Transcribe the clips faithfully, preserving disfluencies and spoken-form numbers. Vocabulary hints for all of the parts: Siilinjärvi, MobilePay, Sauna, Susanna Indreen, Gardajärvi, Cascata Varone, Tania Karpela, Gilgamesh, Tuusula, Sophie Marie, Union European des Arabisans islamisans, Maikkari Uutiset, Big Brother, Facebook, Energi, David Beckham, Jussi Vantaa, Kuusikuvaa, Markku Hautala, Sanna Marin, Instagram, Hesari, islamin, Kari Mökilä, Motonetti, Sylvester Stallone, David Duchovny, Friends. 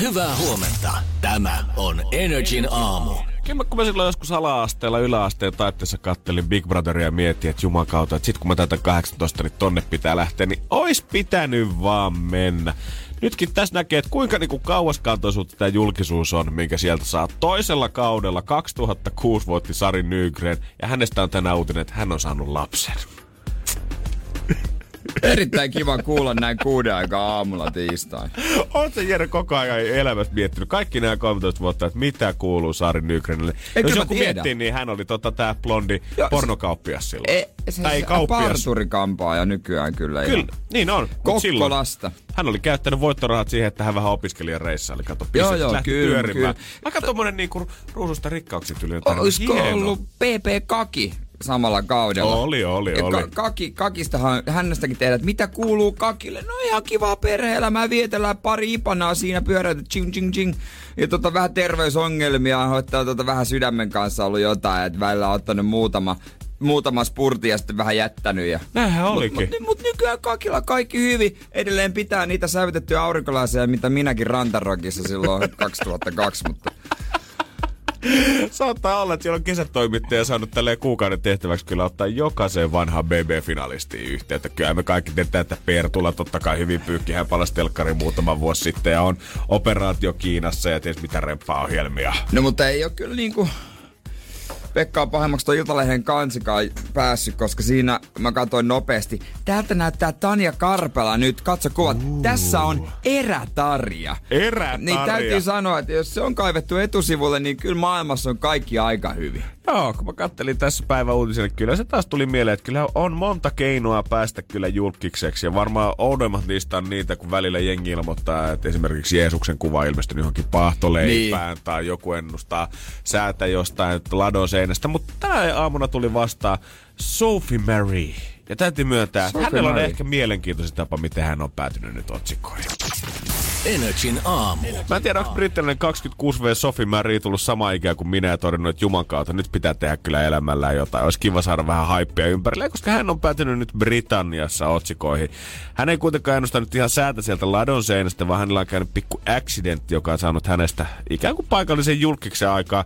Hyvää huomenta. Tämä on Energin aamu. Kyllä kun mä silloin joskus ala-asteella, yläasteen taitteessa kattelin Big Brotheria ja mietin, että juman kautta, että sit kun mä täytän kahdeksantoista, niin tonne pitää lähteä, niin ois pitänyt vaan mennä. Nytkin tässä näkee, että kuinka niinku kauaskantoisuutta tämä julkisuus on, minkä sieltä saa. Toisella kaudella kaksituhattakuusi voitti Sari Nygren, ja hänestä on tänään uutinen, että hän on saanut lapsen. Erittäin kiva kuulla näin kuuden aikaa aamulla tiistain. Oletko se Jere koko ajan elämässä miettinyt kaikki nämä kolmetoista vuotta, että mitä kuuluu Sari Nygrenille? No, jos joku miettii, niin hän oli tota, tää blondi jo, pornokauppias silloin. E, se, tai se, kauppias. Parturikampaaja nykyään kyllä. Kyllä, ja niin on. Kokkolasta. Hän oli käyttänyt voittorahat siihen, että hän vähän opiskelijan reissa, eli kato, pistet, joo, joo, lähti kyllä, pyörimään. Kyllä. Aika tommonen niinku ruususta rikkauksen tyylinen tarina. Olisiko ollut P P Kaki? Samalla kaudella. Oli, oli, oli. Ka- kaki, kakistahan, hänestäkin tehdään, että mitä kuuluu Kakille? No ihan kivaa perhe-elämää, vietellään pari ipanaa siinä, pyöräytä ching, ching, ching. Ja tota vähän terveysongelmia, hoittaa tota vähän sydämen kanssa ollut jotain, että välillä on ottanut muutama, muutama spurti ja sitten vähän jättänyt. Ja näinhän olikin. Mutta mut, mut nykyään Kakilla kaikki hyvin. Edelleen pitää niitä säilytettyjä aurinkolaseja, mitä minäkin Rantarokissa silloin kaksituhattakaksi, mutta saattaa olla, että siellä on kesätoimittaja saanut tälleen kuukauden tehtäväksi kyllä ottaa jokaisen vanhan B B-finalistiin yhteyttä. Kyllä me kaikki teetään, että Pertulla totta kai hyvin pyykki. Hän palasi telkkariin muutama vuosi sitten ja on operaatio Kiinassa ja ties mitä remppaa ohjelmia. No mutta ei ole kyllä niinku Pekka on pahemmaksi tuon Iltalehden kansikaan päässyt, koska siinä mä katsoin nopeasti. Täältä näyttää Tania Karpela nyt. Katso kuvat. Uh. Tässä on erätarja. Erätarja. Niin täytyy sanoa, että jos se on kaivettu etusivulle, niin kyllä maailmassa on kaikki aika hyvin. Joo, kun mä kattelin tässä päivän uutisen, niin kyllä se taas tuli mieleen, että kyllä on monta keinoa päästä kyllä julkikseksi. Ja varmaan oudemmat niistä on niitä, kun välillä jengi ilmoittaa, että esimerkiksi Jeesuksen kuva ilmestynyt johonkin paahtoleipään niin, tai joku ennustaa säätä jostain ladon seinästä. Mutta tänä aamuna tuli vastaan Sophie Marie. Ja täytyy myöntää, Sophie hänellä on Marie. Ehkä mielenkiintoisin tapa, miten hän on päätynyt nyt otsikoihin. Energin aamu. Mä en tiedä, onko brittiläinen kaksikymmentäkuusivuotias Sophie Marie tullut samaan ikään kuin minä ja todennut, että juman kautta nyt pitää tehdä kyllä elämällään jotain. Olisi kiva saada vähän haippia ympärille, koska hän on päätynyt nyt Britanniassa otsikoihin. Hän ei kuitenkaan ennustanut ihan säätä sieltä ladon seinästä, vaan hänellä on käynyt pikku accidentti, joka on saanut hänestä ikään kuin paikallisen julkiksen aikaa.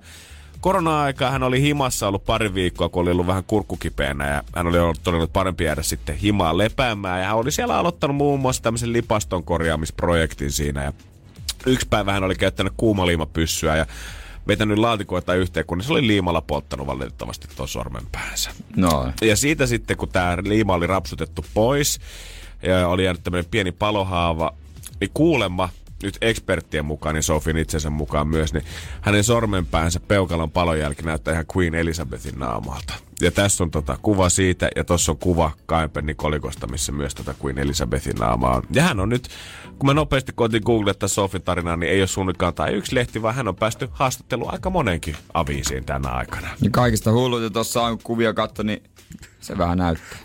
Korona-aikaa hän oli himassa ollut pari viikkoa, kun oli ollut vähän kurkkukipeänä ja hän oli ollut todennut parempi jäädä sitten himaa lepäämään. Ja hän oli siellä aloittanut muun muassa tämmöisen lipaston korjaamisprojektin siinä ja yksi päivä hän oli käyttänyt kuumaliimapyssyä ja vetänyt laatikoita yhteen, kun se oli liimalla polttanut valitettavasti tuon sormen päänsä. No. Ja siitä sitten, kun tämä liima oli rapsutettu pois ja oli jäänyt tämmöinen pieni palohaava, niin kuulemma nyt eksperttien mukaan, niin Sofin itsensä mukaan myös, niin hänen sormenpäänsä peukalon palonjälki näyttää ihan Queen Elizabethin naamalta. Ja tässä on tota kuva siitä, ja tuossa on kuva Kainpennin kolikosta, missä myös tota Queen Elizabethin naamaa on. Ja hän on nyt, kun mä nopeasti koitin googlettaa Sofin tarinaa, niin ei ole suunnitkaan tai yksi lehti, vaan hän on päästy haastatteluun aika monenkin aviisiin tänä aikana. Ja kaikista hulluita tuossa on kuvia katso, niin se vähän näyttää.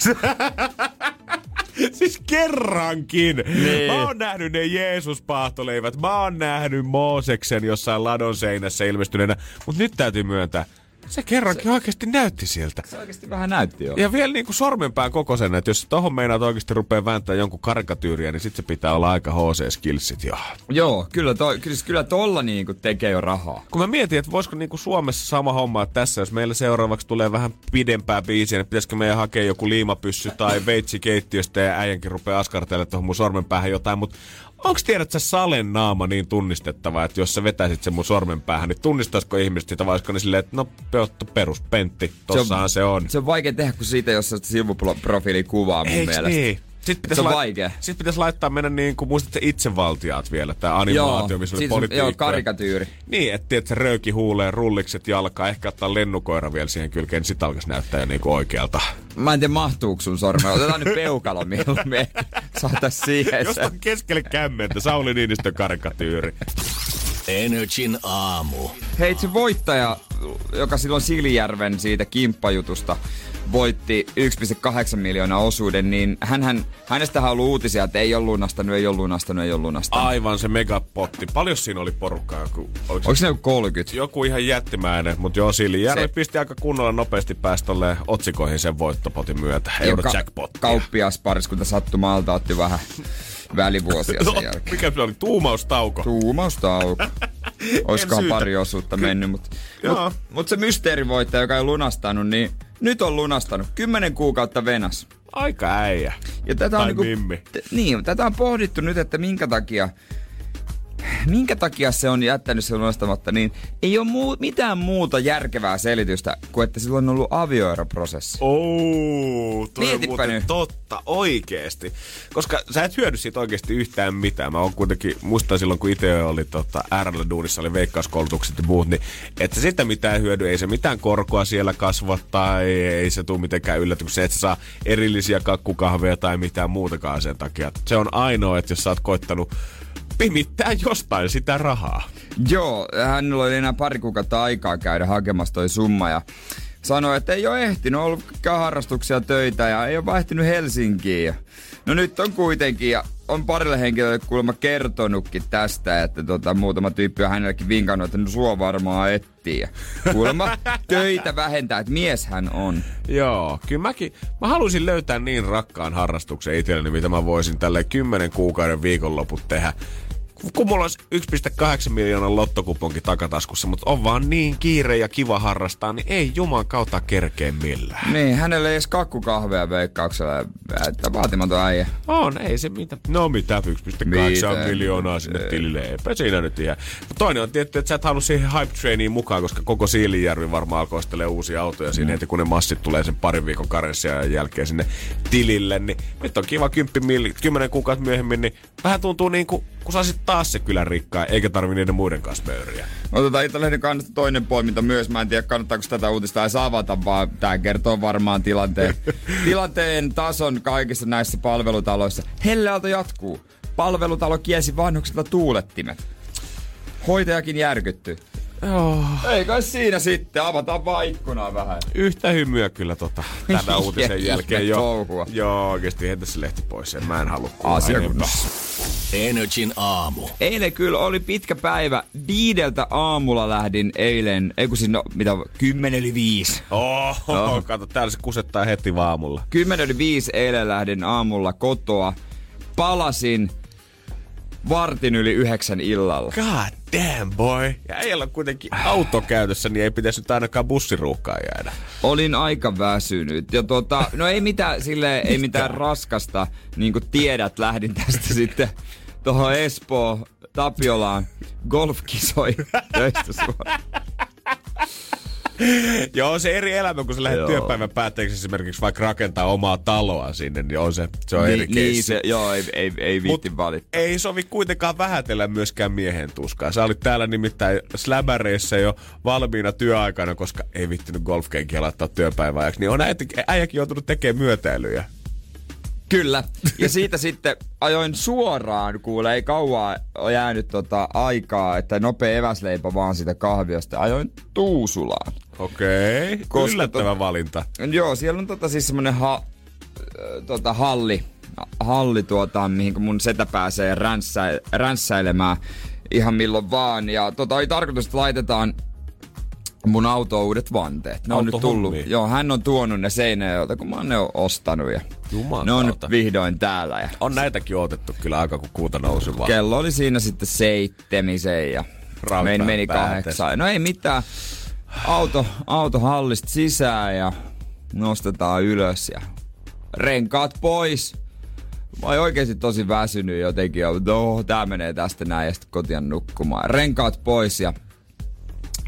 Siis kerrankin. Niin. Mä oon nähnyt ne Jeesus-paahtoleivät. Mä oon nähnyt Mooseksen jossain ladon seinässä ilmestyneenä. Mut nyt täytyy myöntää, se kerrankin se oikeesti näytti sieltä. Se oikeesti vähän näytti joo. Ja vielä niinku sormenpään kokoisena, että jos tohon meinaat oikeesti rupee vääntää jonkun karikatyyriä, niin sit se pitää olla aika H C-skillsit jo. Joo, kyllä, to, kyllä, kyllä tolla niinku tekee jo rahaa. Kun mä mietin, että voisiko niinku Suomessa sama homma, että tässä, jos meillä seuraavaksi tulee vähän pidempää biisiä, niin pitäisikö meidän hakea joku liimapyssy tai veitsi keittiöstä ja äijänkin rupee askartelemaan tohon mun sormenpäähän jotain, mut onks tiedät sä Salen naama niin tunnistettava, että jos sä vetäisit sen mun sormen päähän, niin tunnistaisiko ihmiset sitä vai olisiko ne silleen, että no peottu peruspentti, tossahan se on, se on. Se on vaikea tehdä, kun siitä jos sä sivuprofiili kuvaa mun eiks mielestä. Niin? Sitten pitäisi, la- sit pitäisi laittaa mennä niin kuin, muistatko itsevaltiaat vielä, tää animaatio, missä oli politiikkoja. Joo, karikatyyri. Niin, että et, se röyki huuleen, rullikset jalkaa, ehkä ottaa lennukoira vielä siihen kylkeen, niin sit alkaisi näyttää jo niin kuin oikealta. Mä en tiedä, mahtuuko sun sormea. Otetaan nyt peukalo mieluummin. Saatais siihen. Jos on keskelle kämmentä, Sauli Niinistön karikatyyri. Energin aamu. Hei, se voittaja, joka silloin Siilinjärven siitä kimppajutusta voitti yksi pilkku kahdeksan miljoonaa osuuden, niin hänhän, hänestä on ollut uutisia, että ei ole lunastanut, ei ole lunastanut, ei ole lunastanut. Aivan se megapotti. Paljon siinä oli porukkaa? Joku, oliko se joku kolmekymmentä? Joku ihan jättimäinen, mutta joo, Siilinjärvi pisti aika kunnolla nopeasti päästölleen otsikoihin sen voittopotin myötä. Eurojackpottia. Ka- kauppiaspariskunta sattumalta otti vähän välivuosia sen jälkeen. Mikä se oli? Tuumaustauko? Tuumaustauko. Olisikohan pari osuutta mennyt, mutta mut, mut se mysteerivoittaja, joka ei lunastanut, niin nyt on lunastanut. Kymmenen kuukautta venas. Aika äijä. Ja tätä tai on niinku, mimmi. T- niin, tätä on pohdittu nyt, että minkä takia, minkä takia se on jättänyt sen lunastamatta. Niin ei ole muu, mitään muuta järkevää selitystä kuin, että sillä on ollut avioeroprosessi. Ouu, tuo on muuten nyt totta oikeesti. Koska sä et hyödy siitä oikeesti yhtään mitään. Mä oon kuitenkin, muistan silloin kun itse oli tota, R L-duunissa, oli veikkauskoulutukset ja muut, niin että sitä mitään hyödy, ei se mitään korkoa siellä kasvattaa, ei, ei se tule mitenkään yllätykseen, että sä saa erillisiä kakkukahveja tai mitään muutakaan sen takia. Se on ainoa, että jos sä oot koittanut pimittää jostain sitä rahaa. Joo, hänellä oli enää pari kuukautta aikaa käydä hakemassa toi summa ja sanoi, että ei ole ehtinyt, on ollut harrastuksia, töitä ja ei ole vaihtunut Helsinkiin. No nyt on kuitenkin ja on parille henkilölle kuulemma kertonutkin tästä, että tota, muutama tyyppi on hänelläkin vinkannut, että no sua varmaan etsii. Kuulemma töitä vähentää, että mies hän on. Joo, kyllä mäkin. Mä halusin löytää niin rakkaan harrastuksen itselleni, mitä mä voisin tälle kymmenen kuukauden viikonloput tehdä. Kun mulla olisi yksi pilkku kahdeksan miljoonan lottokuponki takataskussa, mutta on vaan niin kiire ja kiva harrastaa, niin ei juman kautta kerkeen millään. Niin, hänellä ei edes kakkukahvea veikkauksella, että vaatimaton äijä. On, ei se mitä. No mitä, yksi pilkku kahdeksan miljoonaa sinne tilille, eipä siinä nyt jää. Toinen on tietty, että sä et halua siihen hype trainiin mukaan, koska koko Siilinjärvi varmaan alkoi ostelee uusia autoja siinä, mm. heti kun ne massit tulee sen parin viikon karenssiajan jälkeen sinne tilille, niin nyt on kiva kymmenen kuukautta myöhemmin, niin vähän tuntuu niin kuin, kun sä olisit taas se kylän rikkaa, eikä tarvi niiden muiden kanssa möyriä. Otetaan Iltalehden kannasta toinen poiminta myös. Mä en tiedä, kannattaako tätä uutista edes avata, vaan tää kertoo varmaan tilanteen, tilanteen tason kaikissa näissä palvelutaloissa. Helleaalto jatkuu. Palvelutalo kielsi vanhuksilta tuulettimet. Hoitajakin järkytty. Oh. Ei kai siinä sitten, avataan vaan ikkunaa vähän. Yhtä hymyä kyllä tota, tänä uutisen jälkeen jo. Joo, oikeesti heitä se lehti pois, sen mä en halua kuulla. Energin aamu. Eilen kyllä oli pitkä päivä. Viideltä aamulla lähdin eilen, ei kun siis no, mitä, kymmenen yli viisi. Oho, no. Kato, täällä se kusettaa heti vaan aamulla. Kymmenen yli viisi eilen lähdin aamulla kotoa. Palasin vartin yli yhdeksän illalla. God damn boy. Ja ei ole kuitenkin auto käytössä, niin ei pitäisi nyt ainakaan bussiruuhkaa jäädä. Olin aika väsynyt. Ja tota, no ei mitään, silleen, ei mitään raskasta. Niin kuin tiedät, lähdin tästä sitten tuohon Espoo Tapiolaan golfkisoihin töistä suoraan. Joo, se eri elämä, kun sä lähdet joo. työpäivän päätteeksi esimerkiksi vaikka rakentaa omaa taloa sinne, niin on se, se on Ni, eri keissi. Niin se, joo, ei, ei, ei viitti valittaa. Ei sovi kuitenkaan vähätellä myöskään miehen tuskaa. Sä olit täällä nimittäin slämäreissä jo valmiina työaikana, koska ei viittinyt golfkenkiä laittaa työpäivän ajaksi, niin on äijäkin joutunut tekemään myötäilyjä. Kyllä. Ja siitä sitten ajoin suoraan, kuule, ei kauaa ole jäänyt tota aikaa, että nopea eväsleipä vaan siitä kahviosta. Ajoin Tuusulaan. Okei, okay. Yllättävä to- valinta. Joo, siellä on tota siis semmonen ha- tota halli, halli tuota, mihin mun setä pääsee ränssä- ränssäilemään ihan milloin vaan. Ja tota oli tarkoitus, että laitetaan mun auto uudet vanteet. Ne on nyt tullut. Joo, hän on tuonut ne seinäjoilta, kun mä oon ne ostanut. Ja ne on nyt vihdoin täällä. Ja on näitäkin otettu kyllä aika, kun kuuta nousi vaan. Kello oli siinä sitten seitsemisen ja Rautaan meni kahdeksan. No ei mitään. Auto, auto hallista sisään ja nostetaan ylös ja renkaat pois. Mä oon oikeesti tosi väsynyt jotenkin. No, tää menee tästä näin ja sitten kotiin nukkumaan. Renkaat pois ja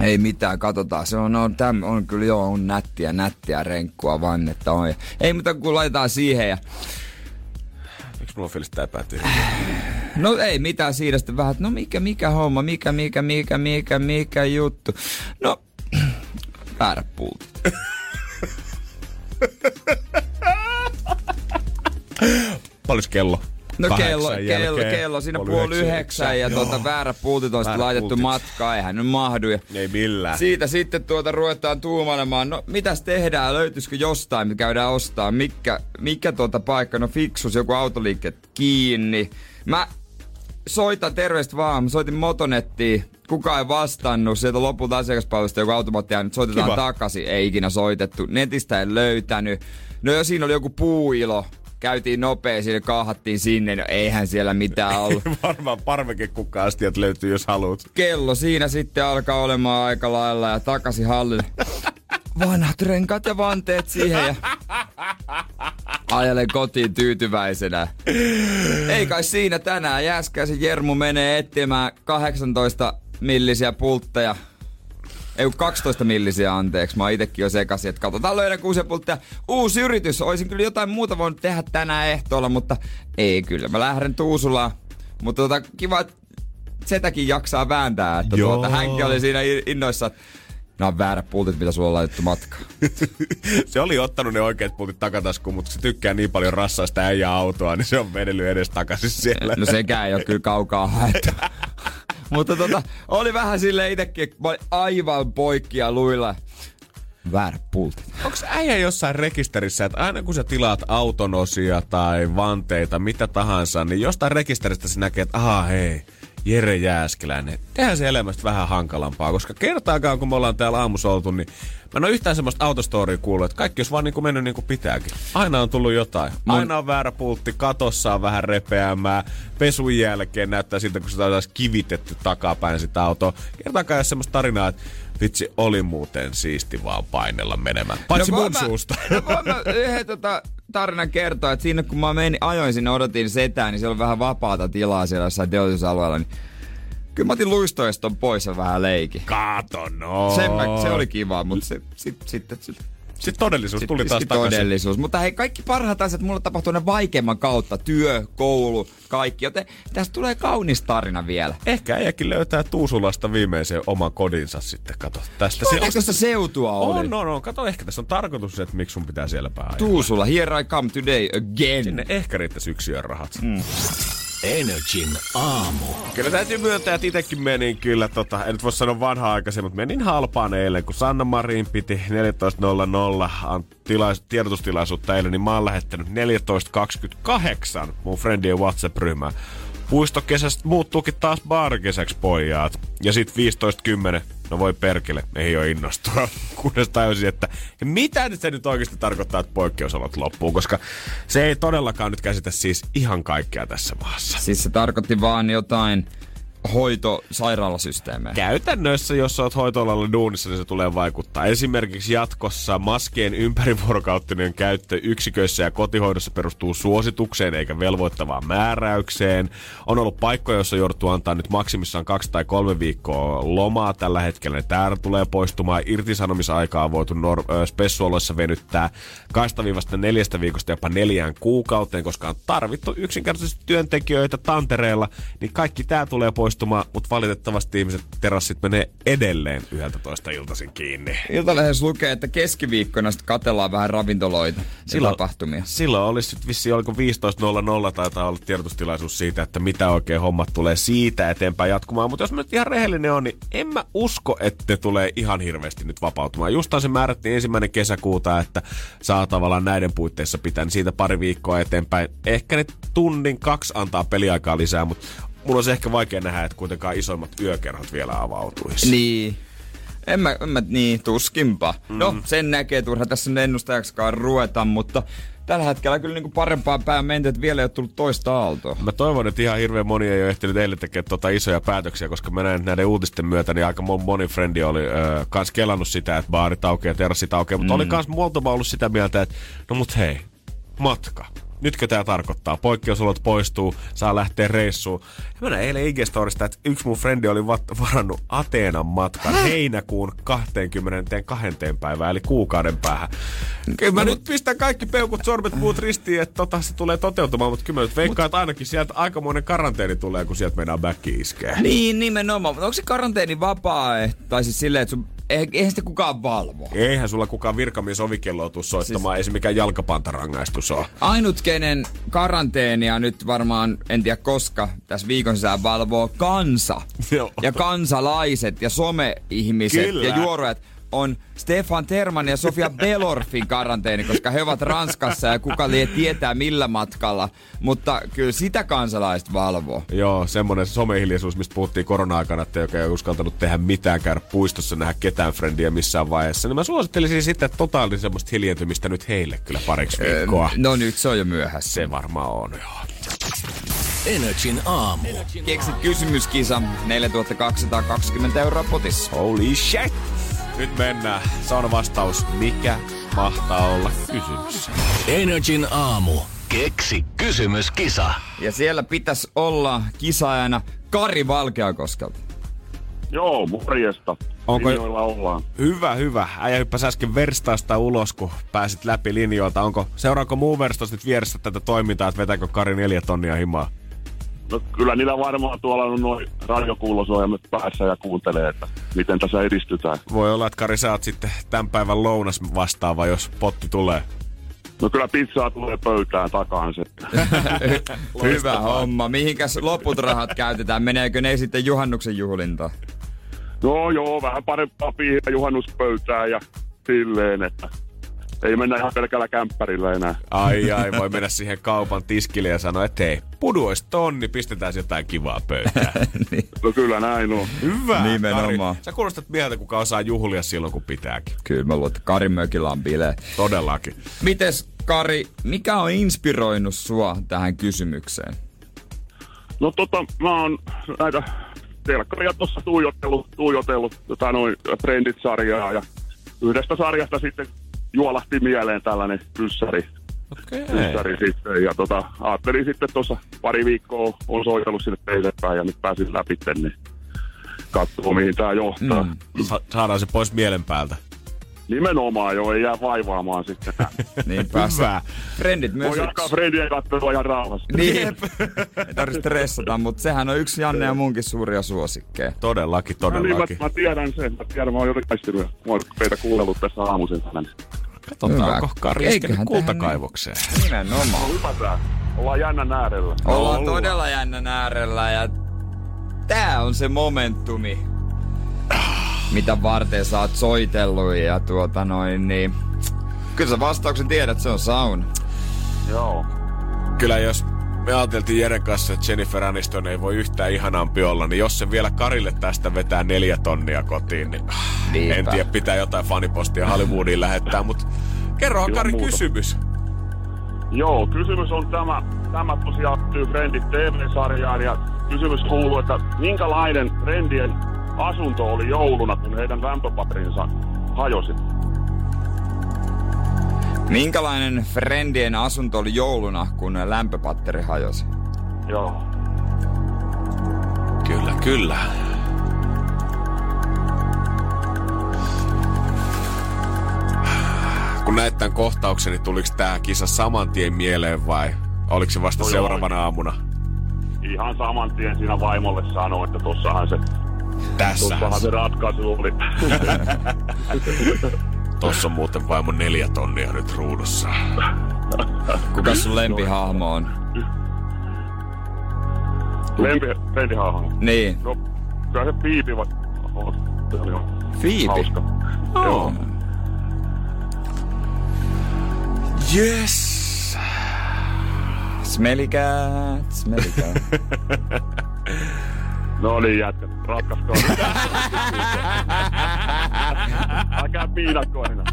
ei mitään, katsotaan. Se on, on, täm, on kyllä joo, on nättiä, nättiä renkkua, vannetta on. Ja ei mitään, kun laitetaan siihen ja miksi mulla on fiilis, että tämä päätyy? No ei mitään siinä, sitten vähän, no mikä, mikä homma, mikä, mikä, mikä, mikä, mikä juttu. No, väärä puutu. Olis kello? No kello, kello, kello, siinä puoli yhdeksän ja tuota, väärä pultit on laitettu pultit. Matkaa, eihän nyt mahdu. Ja ei millään. Siitä sitten tuota ruvetaan tuumailemaan, no mitäs tehdään, löytyisikö jostain, mitä käydään ostaa, mikä, mikä tuota paikka, no fiksus, joku autoliike kiinni. Mä soitan terveistä vaan, mä soitin Motonettiin, kukaan ei vastannut, sieltä lopulta asiakaspalvelusta joku automaatti jäänyt, soitetaan Kiva. takaisin, ei ikinä soitettu, netistä en löytänyt, no jo siinä oli joku puuilo. Käytiin nopea, sinne kaahattiin sinne, no eihän siellä mitään ollut. Varmaan parvekekukka-astiat löytyy, jos haluat. Kello siinä sitten alkaa olemaan aika lailla ja takaisin hallille. Vanhat renkaat ja vanteet siihen ja ajelen kotiin tyytyväisenä. Ei kai siinä tänään. Jääskäisen Jermu menee etsimään kahdeksantoista millisiä pultteja. Ei kun kaksitoista millisiä, anteeksi. Mä oon itekin jo sekaisin, että katsotaan löydä kuusia pulttia. Uusi yritys. Oisin kyllä jotain muuta voinut tehdä tänään ehtoolla, mutta ei kyllä. Mä lähden Tuusulaan. Mutta tota, kiva, että setäkin jaksaa vääntää. Että tuota, hänkin oli siinä innoissa. Nämä on väärät pultit, mitä sulla on laitettu matkaan. Se oli ottanut ne oikeat pultit takataskuun, mutta se tykkää niin paljon rassaista äijää autoa, niin se on vedellyt edes takaisin siellä. No sekään ei ole kyllä kaukaa haettu. Mutta tota, oli vähän silleen itekin, että mä olin aivan poikkia luilla. Väärä pultit. Onks äijä jossain rekisterissä, että aina kun sä tilaat auton osia tai vanteita, mitä tahansa, niin jostain rekisteristä sä näkee, että aha hei, Jere Jääskeläinen. Tehdään se elämästä vähän hankalampaa, koska kertaakaan kun me ollaan täällä aamussa oltu, niin mä en oo yhtään semmoista autostoria kuullut, että kaikki olisi vaan niinku mennyt niinku pitääkin. Aina on tullut jotain. Aina on väärä pultti, katossa on vähän repeämää, pesun jälkeen näyttää siltä, kun sitä on taas kivitetty takapäin sitä autoa. Kertaakaan jos semmoista tarinaa, että vitsi, oli muuten siisti vaan painella menemään. Paitsi no, mun mä, suusta. No voin mä yhden tota tarinan kertoa, että siinä kun mä menin, ajoin sinne, odotin setään, niin siellä on vähän vapaata tilaa siellä jossain teollisuusalueella, niin kyllä mä otin luistoiston pois ja vähän leikin. Kato no. Sen mä, se oli kiva, mutta se, sit, sit, sit, sit, sit todellisuus sit, tuli taas sit takaisin. Todellisuus. Mutta hei, kaikki parhaat asiat mulle tapahtuu ne vaikeimman kautta. Työ, koulu, kaikki. Joten tästä tulee kaunis tarina vielä. Ehkä äijäkin löytää Tuusulasta viimeiseen oman kodinsa sitten. Kato tästä. No, onko tästä seutua oli? On, on, on. Kato, ehkä tässä on tarkoitus, että miksi sun pitää siellä pääajaa. Tuusula, here I come today again. Sinne ehkä riittäisi yksiön rahat. Mm. Energin aamu. Kyllä täytyy myöntää, että itsekin menin kyllä, tota, en nyt voi sanoa vanha-aikaisen, mutta menin halpaan eilen, kun Sanna Marin piti neljätoista nolla nolla tilais- tiedotustilaisuutta eilen, niin mä oon lähettänyt neljätoista kaksikymmentäkahdeksan mun friendien WhatsApp-ryhmään. Puistokesästä muuttuukin taas baarikesäksi, pojat. Ja sit viisitoista kymmenen. No voi perkele, ei oo innostua. Kunnes tajusin, että mitä nyt se nyt oikeesti tarkoittaa, että poikkeusolot loppuu, koska se ei todellakaan nyt käsitä siis ihan kaikkea tässä maassa. Siis se tarkoitti vaan jotain hoitosairaalasysteemejä. Käytännössä, jos olet hoitoalalla duunissa, niin se tulee vaikuttaa. Esimerkiksi jatkossa maskien ympärivuorokauttinen käyttö yksiköissä ja kotihoidossa perustuu suositukseen eikä velvoittavaan määräykseen. On ollut paikkoja, joissa jouduttu antaa nyt maksimissaan kaksi tai kolme viikkoa lomaa tällä hetkellä. Täällä tulee poistumaan. Irtisanomisaikaa on voitu nor- spessuoloissa venyttää kahdesta neljästä viikosta jopa neljään kuukauteen, koska on tarvittu yksinkertaisesti työntekijöitä Tantereella, niin kaikki tää tulee poistumaan. Mutta valitettavasti ihmiset terassit menee edelleen yhdeltätoista iltaisin kiinni. Iltalehdessä lukee, että keskiviikkona sitten katellaan vähän ravintoloita silloin, ja tapahtumia. Silloin olisi vissiin, oliko viisitoista nolla nolla taitaa olla tiedotustilaisuus siitä, että mitä oikein hommat tulee siitä eteenpäin jatkumaan. Mutta jos mä nyt ihan rehellinen on, niin en mä usko, että ne tulee ihan hirveästi nyt vapautumaan. Justaan se määrättiin ensimmäinen kesäkuuta, että saa tavallaan näiden puitteissa pitää, niin siitä pari viikkoa eteenpäin. Ehkä ne tunnin kaksi antaa peliaikaa lisää, mutta mulla on ehkä vaikea nähdä, että kuitenkaan isoimmat yökerhot vielä avautuisi. Niin. En mä, en mä niin, tuskinpa. Mm. No, sen näkee, turha tässä ennustajaksikaan rueta, mutta tällä hetkellä kyllä niinku parempaan päin menty, että vielä ei ole tullut toista aaltoa. Mä toivon, että ihan hirveän moni ei ole ehtinyt eilen tekemään tota isoja päätöksiä, koska mä näin näiden uutisten myötä, niin aika moni frendi oli ö, kans kelannut sitä, että baarit aukeaa, terassit aukeaa, mutta mm. oli kans muoltava ollut sitä mieltä, että no mut hei, matka. nytkö tää tarkoittaa? Poikkeusolot poistuu, saa lähteä reissuun. Ja mä näin eilen I G-storista, että yksi mun frendi oli vat- varannut Ateenan matkan heinäkuun kahteenkymmeneenkahteen päivään, eli kuukauden päähän. Kyllä mä no, nyt pistän kaikki peukut, sormet, puut ristiin, että tota, se tulee toteutumaan, mutta kyllä mä nyt veikkaan, että ainakin sieltä aikamoinen karanteeni tulee, kun sieltä mennään backi iskeen. Niin, nimenomaan. Onko se karanteeni vapaaehtoinen? Tai siis silleen, että sun eihän sitä kukaan valvoa. Eihän sulla kukaan virkamies ovikelloa tuu soittamaan, siis ei se mikään jalkapantarangaistus ole. Ainut kenen karanteenia nyt varmaan, en tiedä koska, tässä viikon sisään valvoo kansa. Joo. Ja kansalaiset ja some-ihmiset kyllä ja juorujat on Stefan Therman ja Sofia Belorfin karanteeni, koska he ovat Ranskassa ja kuka ei tietää millä matkalla. Mutta kyllä sitä kansalaiset valvoo. Joo, semmoinen somehiljaisuus, mistä puhuttiin korona-aikana, että joka ei uskaltanut tehdä mitään, käydä puistossa, nähdä ketään frendiä missään vaiheessa. Niin mä suosittelisin sitten totaalinen semmoista hiljentymistä nyt heille kyllä pariksi viikkoa. Öö, no nyt se on jo myöhässä. Se varmaan on, joo. Energin aamu. Keksi kysymyskisa. neljätuhatta kaksisataakaksikymmentä euroa potissa. Holy shit! Nyt mennään. Se on vastaus. Mikä mahtaa olla kysymys? Energin aamu. Keksi kysymyskisa. Ja siellä pitäisi olla kisaajana Kari Valkeakoskelta. Joo, morjesta. Onko linjoilla ollaan. Hyvä, hyvä. Äijä hyppäsi äsken verstaasta ulos, kun pääsit läpi linjoilta. Onko, seuraako muu verstas nyt vieressä tätä toimintaa, että vetääkö Kari neljä tonnia himaa? No kyllä niillä varmaan tuolla on noin radiokuulosohjelmat päässä ja kuuntelee, että miten tässä edistytään. Voi olla, että Kari, sä oot sitten tämän päivän lounas vastaava, jos potti tulee. No kyllä pizzaa tulee pöytään takaan se. Hyvä homma. Mihinkäs loput rahat käytetään? Meneekö ne sitten juhannuksen juhlintaan? No joo, vähän parempaa piihiä juhannuspöytään ja silleen, että ei mennä ihan pelkällä kämppärillä enää. Ai ai, voi mennä siihen kaupan tiskille ja sanoa, että hei, pudu olisi tonni, pistetään jotain kivaa pöytään. Niin. No kyllä näin on. Hyvä, nimenomaan. Kari. Sä kuulostat mieltä, kuka osaa juhlia silloin, kun pitääkin. Kyllä mä luotan, Kari Mökilä on bileet. Todellakin. Mites Kari, mikä on inspiroinut sua tähän kysymykseen? No tota, mä oon näitä telkkaria tuossa tuijotellut, tuijotellut jotain noin Friends-sarjaa ja yhdestä sarjasta sitten juolahti mieleen tällainen pyssäri. Okei. Pyssäri sitten. Ja tota, ajattelin sitten tuossa pari viikkoa on soitellut sinne teille päin ja nyt pääsin läpi, niin katsoo mihin tää johtaa. Mm. Sa- saadaan se pois mielen päältä. Nimenomaan joo, ei jää vaivaamaan sitten. Niin päästään. Friendit myös. Voi yks jakaa friendien kattelua ihan rauhassa. Niin. Ei tarvitse stressata, mutta sehän on yksi Janne ja munkin suuria suosikkeja. Todellakin, todellakin. No niin, mä, mä tiedän sen. Mä tiedän, mä oon jo rikastunut. Mä oon teitä kuullut tässä aamuisen tänne. Katsotaan, onko Kari iskenyt kultakaivokseen. Nimenomaan. No, ymmärtää. Ollaan jännän äärellä. Ollaan Olla. todella jännän äärellä ja tää on se momentumi, mitä varten sä oot soitellut ja tuota noin, niin kyllä sä vastauksen tiedät, se on sauna. Joo. Kyllä jos me ajateltiin Jeren kanssa, että Jennifer Aniston ei voi yhtään ihanampi olla, niin jos se vielä Karille tästä vetää neljä tonnia kotiin, niin Niinpä. en tiedä, pitää jotain fanipostia Hollywoodiin lähettää, mutta kerro Kari muuta. Kysymys. Joo, kysymys on tämä, tämä tosiaan Friendit T V-sarjaan ja kysymys kuuluu, että minkälainen Friendien asunto oli jouluna, kun heidän lämpöparinsa hajosi. Minkälainen Friendien asunto oli jouluna, kun lämpöpatteri hajosi? Joo. Kyllä, kyllä. Kun näet tämän kohtauksen, niin tuliko tämä kisa saman tien mieleen vai oliko se vasta no seuraavana joo. aamuna? Ihan saman tien siinä vaimolle sanoi, että tossahan se Tässähän se ratkaisu oli. Tossa on muuten vaimo neljä tonnia nyt ruudussa. Kuka sun lempihahmo on? Lempi, lempihahmo? Niin. No, kyllä se Fiibi vai on. Fiibi? Hauska. Oh. Joo. Yes. Smelly cat, smelly cat. No niin, jätkä. Ratkaiskaa. Älkää piinakkoina.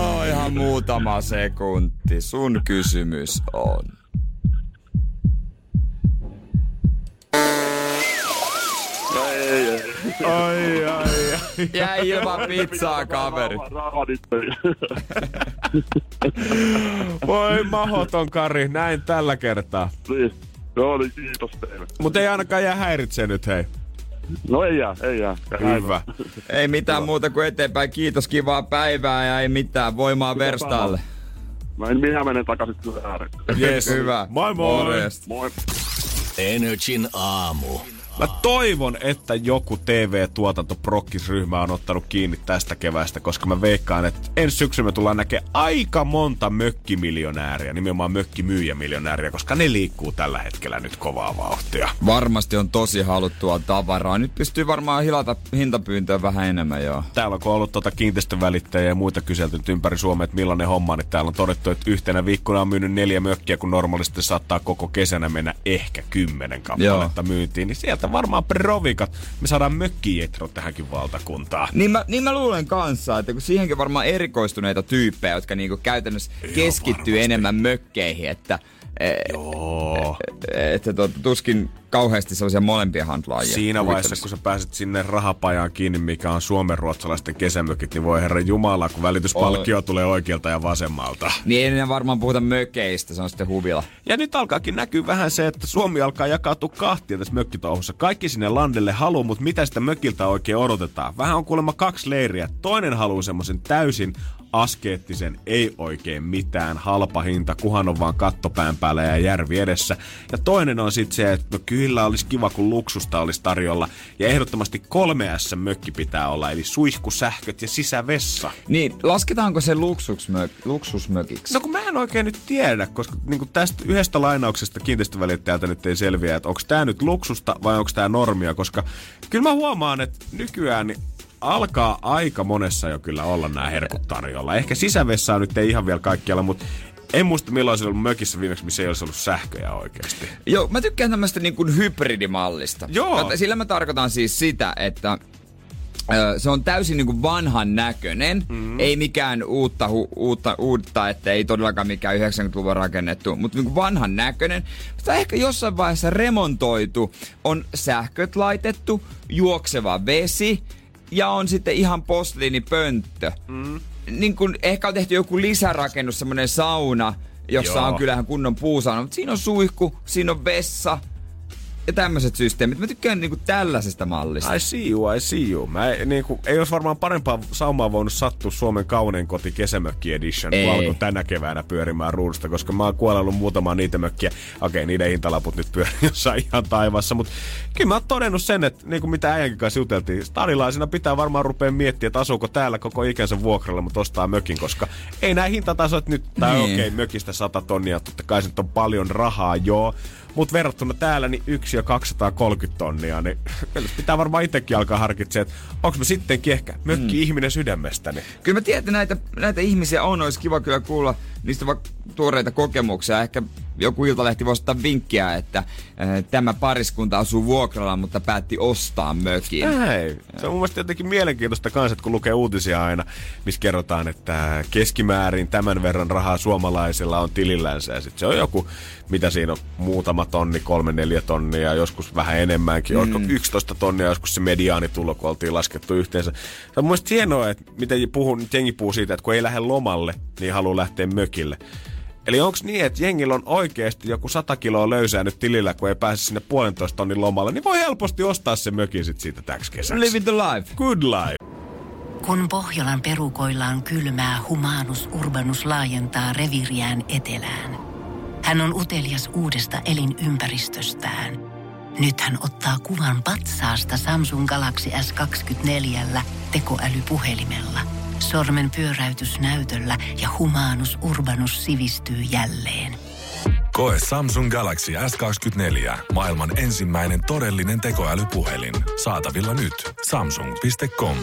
Oh, ihan muutama sekunti. Sun kysymys on. Ei, ei. Ai, ai, ai. Jäi ilman pizzaa, kaveri. Voi mahoton Kari, näin tällä kertaa. Niin, no niin, kiitos teille. Mut ei ainakaan jää häiritsee nyt, hei. No ei jää, ei jää. Hyvä. Ei mitään Hyvä. Muuta kuin eteenpäin. Kiitos, kivaa päivää ja ei mitään voimaa Hyvä verstaalle. Mä en minä menen takaisin ääreen. Yes. Hyvä. Moi moi. Morjesta. Moi. Energin aamu. Mä toivon, että joku T V-tuotantoprokkisryhmä on ottanut kiinni tästä kevästä, koska mä veikkaan, että ensi syksynä me tullaan näkemään aika monta mökkimiljonääriä, nimenomaan mökkimyyjämiljonääriä, koska ne liikkuu tällä hetkellä nyt kovaa vauhtia. Varmasti on tosi haluttua tavaraa. Nyt pystyy varmaan hilata hintapyyntöä vähän enemmän, joo. Täällä kun on ollut tuota kiinteistövälittäjiä ja muita kyselty nyt ympäri Suomea, että millainen homma, niin täällä on todettu, että yhtenä viikkona on myynyt neljä mökkiä, kun normaalisti saattaa koko kesänä mennä ehkä kymmenen kappaletta myyntiin, niin sieltä varmaan provikat. Me saadaan mökkijetro tähänkin valtakuntaan. Niin mä, niin mä luulen kanssa, että kun siihenkin varmaan erikoistuneita tyyppejä, jotka niinku käytännössä Joo, keskittyy varmasti. Enemmän mökkeihin, että Joo. Että tuota, tuskin kauheasti sellaisia molempia handlaajia. Siinä vaiheessa, kun sä pääset sinne rahapajaan kiinni, mikä on suomenruotsalaisten kesämökit, niin voi herra jumala, kun välityspalkkio Ol- tulee oikealta ja vasemmalta. Niin ei enää varmaan puhuta mökeistä, se on sitten huvila. Ja nyt alkaakin näkyy vähän se, että Suomi alkaa jakautua kahtia tässä mökkitouhussa. Kaikki sinne landelle haluaa, mutta mitä sitä mökiltä oikein odotetaan? Vähän on kuulemma kaksi leiriä. Toinen haluaa semmoisen täysin askeettisen, ei oikein mitään, halpa hinta, kuhan on vaan kattopään päällä ja järvi edessä. Ja toinen on sitten se, että no kyllä olisi kiva, kun luksusta olisi tarjolla. Ja ehdottomasti kolme ässä mökki pitää olla, eli suihkusähköt ja sisävessa. Niin, lasketaanko se luksusmö- luksusmökiksi? No kun mä en oikein nyt tiedä, koska niin tästä yhdestä lainauksesta kiinteistövälittäjältä nyt ei selviä, että onko tää nyt luksusta vai onko tää normia, koska kyllä mä huomaan, että nykyään niin alkaa aika monessa jo kyllä olla nämä herkut tarjolla. Ehkä sisävessaa nyt ei ihan vielä kaikkialla, mutta en muista milloin se oli mökissä viimeksi, missä ei olisi ollut sähköjä oikeasti. Joo, mä tykkään tämmöistä niin kuin hybridimallista. Joo. Sillä mä tarkoitan siis sitä, että se on täysin niin kuin vanhan näköinen, mm-hmm. ei mikään uutta, hu, uutta, uutta, että ei todellakaan mikään yhdeksänkymmentäluvun rakennettu, mutta niin kuin vanhan näköinen. Mutta ehkä jossain vaiheessa remontoitu, on sähköt laitettu, juokseva vesi, ja on sitten ihan posliinipönttö. Mm. Niin kun ehkä on tehty joku lisärakennus, semmoinen sauna, jossa Joo. on kyllähän kunnon puusauna. Mutta siinä on suihku, siinä on vessa ja tämmöiset systeemit. Mä tykkään niinku tällaisesta mallista. I see you, I see you. Mä ei, niinku, ei olisi varmaan parempaa saumaa voinut sattua Suomen kaunein koti kesämökki edition, kun alkoi tänä keväänä pyörimään ruudusta, koska mä oon kuolellut muutamaa niitä mökkiä. Okei, niiden hintalaput nyt pyörii jossain ihan taivaassa, mutta kyllä mä oon todennut sen, että niinku mitä äijänkin kanssa juteltiin, stadilaisena pitää varmaan rupea miettiä, että asuuko täällä koko ikänsä vuokralla, mutta ostaa mökin, koska ei nää hintatasot nyt, tai okei, okay, mökistä sata tonnia, totta kai se nyt on paljon rahaa, joo. Mut verrattuna täällä niin yksi ja kaksisataakolmekymmentä tonnia, niin pitää varmaan itsekin alkaa harkitsemaan, että onko mä sittenkin ehkä mökki-ihminen sydämestäni. Kyllä mä tiedän, että näitä, näitä ihmisiä on, olisi kiva kyllä kuulla niistä vaikka tuoreita kokemuksia. Ehkä joku Iltalehti voisi ottaa vinkkiä, että äh, tämä pariskunta asuu vuokralla, mutta päätti ostaa mökin. Ei. Se on mun mielestä jotenkin mielenkiintoista kanssa, että kun lukee uutisia aina, missä kerrotaan, että keskimäärin tämän verran rahaa suomalaisilla on tilillänsä. Ja sit se on joku, mitä siinä on, muutama tonni, kolme, neljä tonnia, joskus vähän enemmänkin. Mm. Olisiko yksitoista tonnia, joskus se mediaanitulo, kun oltiin laskettu yhteensä. Se on mun mielestä hienoa, että miten puhun, jengi puhuu siitä, että kun ei lähde lomalle, niin haluaa lähteä mökille. Eli onko niin, että jengillä on oikeasti joku sata kiloa löysää nyt tilillä, kun ei pääse sinne puolentoista tonnin lomalle, niin voi helposti ostaa se mökin sit siitä täksi kesäksi. Live the life. Good life. Kun Pohjolan perukoillaan kylmää, Humanus Urbanus laajentaa reviiriään etelään. Hän on utelias uudesta elinympäristöstään. Nyt hän ottaa kuvan patsaasta Samsung Galaxy S kaksikymmentäneljä tekoälypuhelimella. Sormen pyöräytys näytöllä ja Humanus Urbanus sivistyy jälleen. Koe Samsung Galaxy S kaksikymmentäneljä, maailman ensimmäinen todellinen tekoälypuhelin. Saatavilla nyt. Samsung piste com.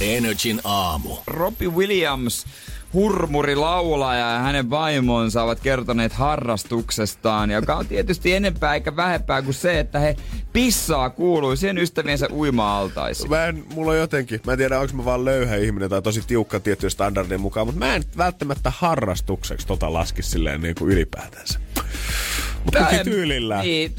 Energin aamu. Robbie Williams, hurmurilaulaja ja hänen vaimonsa ovat kertoneet harrastuksestaan, joka on tietysti enempää eikä vähempää kuin se, että he pissaa kuuluu sen ystäviensä uima-altaisiin. Mä en, mulla on jotenkin, mä en tiedä, onko mä vaan löyhä ihminen tai tosi tiukka tiettyjen standardien mukaan, mutta mä en välttämättä harrastukseksi tota laskisi silleen niin kuin ylipäätänsä. Mutta kukin tyylillä. Niin,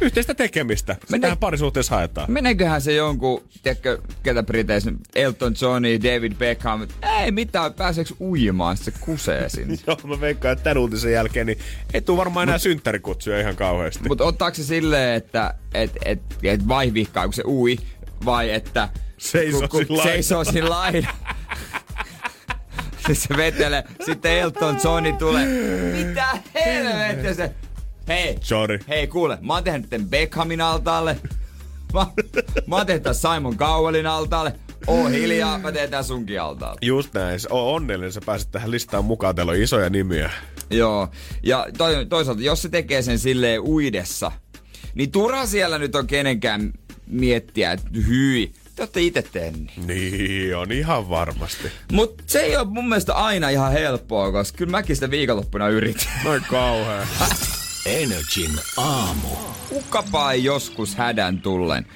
Yhteistä tekemistä. Sitähän Mene- parisuhteessa haetaan. Meneköhän se jonkun, tiedätkö, ketä Briteissä, Elton John, David Beckham. Ei mitään, pääseekö uimaan, se kusee sinne. Joo, mä veikkaan, että tän uutisen jälkeen niin ei tule varmaan enää synttärikutsuja ihan kauheasti. Mutta ottaako se silleen, että et, et, et vaihvihkaa, kun se ui, vai että seisoo siinä laidalla? Se vetelee, sitten Elton Johni tulee. Mitä helvettiä se? Hei, sorry. Hei kuule, mä oon tehnyt tämän Beckhamin altaalle. Mä, mä oon tehnyt Simon Cowellin altaalle. Oo hiljaa, mä teen tää sunkin altaalle. Just näin, oo onnellinen, sä pääset tähän listaan mukaan, teillä on isoja nimiä. Joo, ja to, toisaalta jos se tekee sen silleen uidessa, niin turha siellä nyt on kenenkään miettiä, että hyi. Te ootte ite tehnyt. Niin, on ihan varmasti. Mut se ei oo mun mielestä aina ihan helppoa, koska kyllä mäkin sitä viikonloppuna yritin. Noin kauhea. Energin aamu. Kukapa ei joskus hädän tullen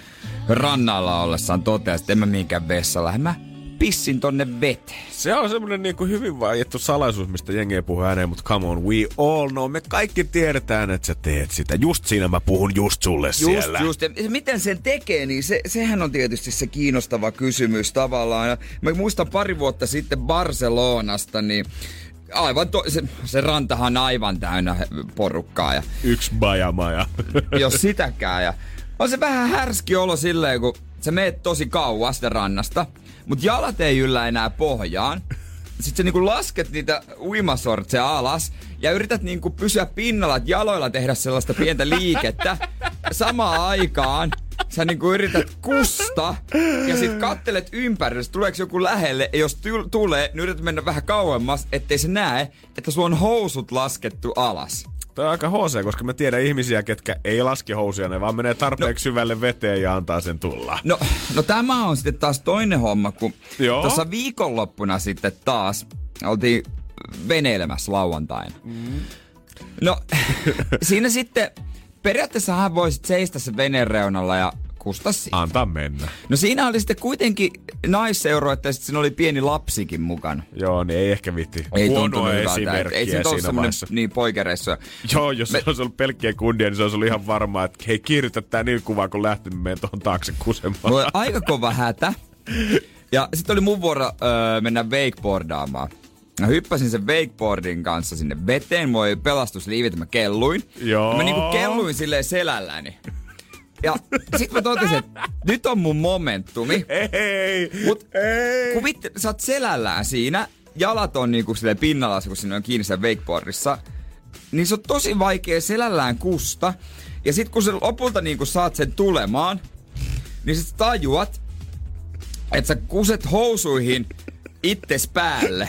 rannalla ollessaan toteaa, että en mä mihinkään vessalla. Mä pissin tonne veteen. Se on semmonen niinku hyvin vaiettu salaisuus, mistä jengi ei puhu ääneen, mut come on, we all know. Me kaikki tiedetään, että sä teet sitä. Just siinä mä puhun just sulle just, siellä. Just, just. Miten sen tekee, niin se, sehän on tietysti se kiinnostava kysymys tavallaan. Ja mä muistan pari vuotta sitten Barcelonasta, niin aivan to- se, se rantahan aivan täynnä porukkaa. Ja yksi bajamaja. Jos sitäkään. Ja on se vähän härski olo silleen, kun sä meet tosi kauas sitä rannasta. Mut jalat ei yllä enää pohjaan. Sit sä niinku lasket niitä uimasortseja alas ja yrität niinku pysyä pinnalla, että jaloilla tehdä sellaista pientä liikettä. Samaan aikaan sä niinku yrität kusta ja sit kattelet ympärille, tuleeko joku lähelle. Ja jos tyl- tulee, niin yrität mennä vähän kauemmas, ettei se näe, että sulla on housut laskettu alas. Tämä on aika H C, koska mä tiedän ihmisiä, ketkä ei laski housia, ne vaan menee tarpeeksi no, syvälle veteen ja antaa sen tulla. No, no tämä on sitten taas toinen homma, kun tuossa viikonloppuna sitten taas oltiin veneilemässä lauantaina. Mm. No, siinä sitten periaatteessahan voisit seistä sen veneen reunalla ja kusta siitä. Antaa mennä. No siinä oli sitten kuitenkin naisseuro, että sitten siinä oli pieni lapsikin mukana. Joo, niin ei ehkä vitti. Ei huonoa esimerkkiä ei siinä, siinä vaiheessa. Niin poikereissuja. Joo, jos me... se olisi ollut pelkkiä kundia, niin se olisi ollut ihan varmaa, että hei, kiirrytä tää niin kuvaa, kun lähti, niin menen tuohon taakse kusemaan. Mulla oli aika kova hätä. Ja sitten oli mun vuoro öö, mennä wakeboardaamaan. Mä hyppäsin sen wakeboardin kanssa sinne veteen. Mulla oli pelastusliivit, mä kelluin. Joo. Ja mä niinku kelluin silleen selälläni. Ja sit mä totesin, että nyt on mun momentumi. Ei, mut ei. Kuvitte, sä oot selällään siinä, jalat on niinku silleen pinnalla, kun siinä on kiinni siellä wakeboardissa. Niin se on tosi vaikea selällään kusta. Ja sit kun sä lopulta niinku saat sen tulemaan, niin sit tajuat, että sä kuset housuihin itses päälle.